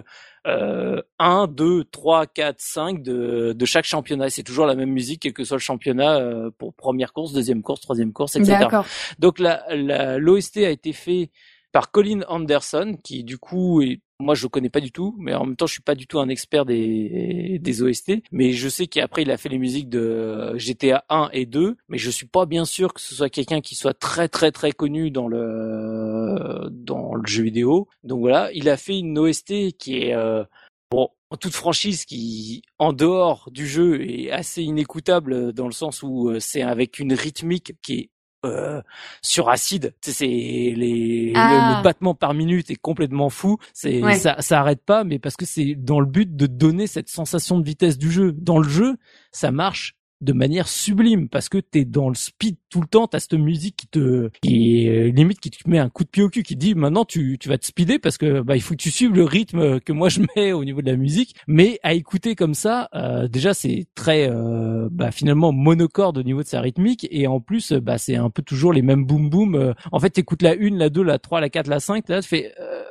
euh, un, deux, trois, quatre, cinq de de chaque championnat. Et c'est toujours la même musique, quel que soit le championnat, euh, pour première course, deuxième course, troisième course, et cetera. D'accord. Donc la, la l'O S T a été fait par Colin Anderson, qui du coup est moi, je le connais pas du tout, mais en même temps, je suis pas du tout un expert des, des O S T. Mais je sais qu'après, il a fait les musiques de G T A un et deux. Mais je suis pas bien sûr que ce soit quelqu'un qui soit très, très, très connu dans le, dans le jeu vidéo. Donc voilà. Il a fait une O S T qui est, euh, bon, en toute franchise, qui, en dehors du jeu, est assez inécoutable dans le sens où c'est avec une rythmique qui est Euh, sur acide, c'est les ah. le, le battement par minute est complètement fou, c'est ouais. ça ça arrête pas, mais parce que c'est dans le but de donner cette sensation de vitesse du jeu. Dans le jeu, ça marche de manière sublime parce que t'es dans le speed tout le temps, t'as cette musique qui te qui euh, limite qui te met un coup de pied au cul, qui te dit maintenant tu tu vas te speeder parce que bah il faut que tu suives le rythme que moi je mets au niveau de la musique. Mais à écouter comme ça, euh, déjà c'est très euh, bah finalement monocorde au niveau de sa rythmique et en plus bah c'est un peu toujours les mêmes boom boom. En fait t'écoutes la une, la deux, la trois, la quatre, la cinq, là tu fais euh...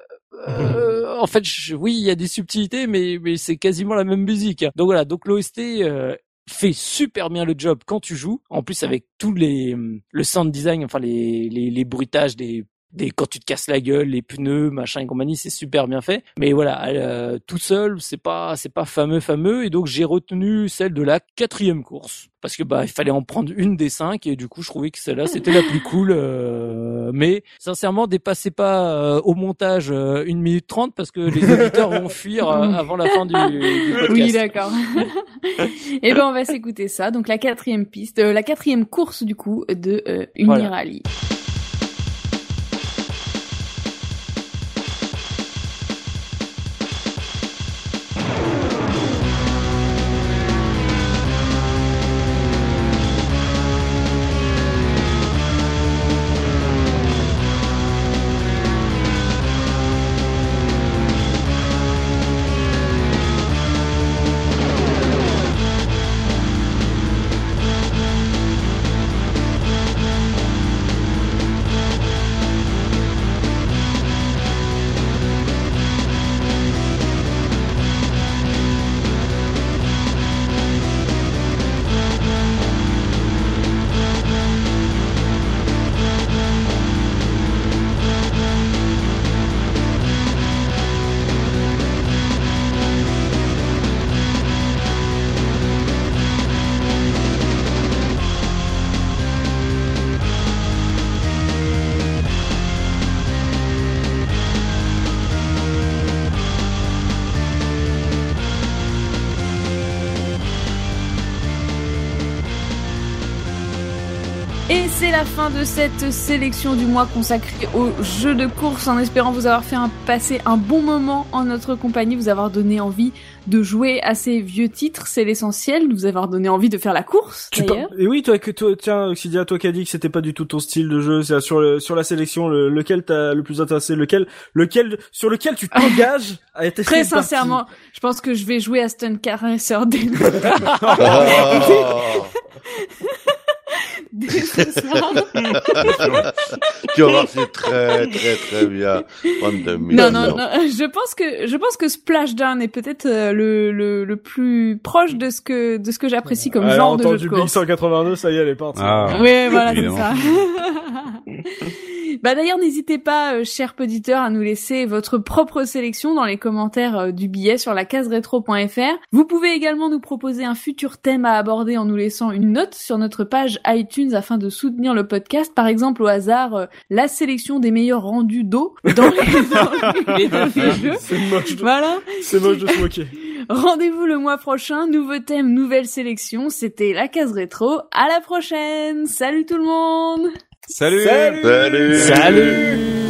Euh, en fait je, oui il y a des subtilités mais mais c'est quasiment la même musique. Donc voilà, donc l'O S T euh, fait super bien le job quand tu joues. En plus, avec tous les, le sound design, enfin, les, les, les bruitages des des, quand tu te casses la gueule, les pneus, machin et compagnie, c'est super bien fait. Mais voilà, euh, tout seul, c'est pas, c'est pas fameux, fameux. Et donc, j'ai retenu celle de la quatrième course. Parce que, bah, il fallait en prendre une des cinq. Et du coup, je trouvais que celle-là, c'était la plus cool. Euh, mais, sincèrement, dépassez pas, euh, au montage, euh, une minute trente parce que les auditeurs vont fuir euh, avant la fin du, du podcast. Oui, d'accord. Et ben, on va s'écouter ça. Donc, la quatrième piste, euh, la quatrième course, du coup, de, euh, Unirally. Voilà. C'est la fin de cette sélection du mois consacrée aux jeux de course, en espérant vous avoir fait un, passer un bon moment en notre compagnie, vous avoir donné envie de jouer à ces vieux titres, c'est l'essentiel, vous avoir donné envie de faire la course, tu d'ailleurs. Par... Et oui, toi, que, toi, tiens, Oxidia, toi qui as dit que c'était pas du tout ton style de jeu, c'est sur, le, sur la sélection, le, lequel t'as le plus intéressé, lequel, lequel, sur lequel tu t'engages à être très sincèrement, partie. Je pense que je vais jouer à Stunt Car Racer dès tu vas voir, c'est très très très bien. Non, non, non. Je pense que je pense que Splashdown est peut-être le le le plus proche de ce que de ce que j'apprécie comme elle genre de jeu de course. Elle a entendu Blink cent quatre-vingt-deux, ça y est, elle est partie. Ah, oui, voilà, évidemment. C'est ça. Bah d'ailleurs, n'hésitez pas, euh, chers auditeurs, à nous laisser votre propre sélection dans les commentaires euh, du billet sur lacazretro point fr. Vous pouvez également nous proposer un futur thème à aborder en nous laissant une note sur notre page iTunes afin de soutenir le podcast. Par exemple, au hasard, euh, la sélection des meilleurs rendus d'eau dans les derniers jeux. C'est moche de... Voilà. C'est moche de se moquer. Rendez-vous le mois prochain. Nouveau thème, nouvelle sélection. C'était Lacaz Rétro. À la prochaine. Salut tout le monde. Salut. Salut. Salut. Salut.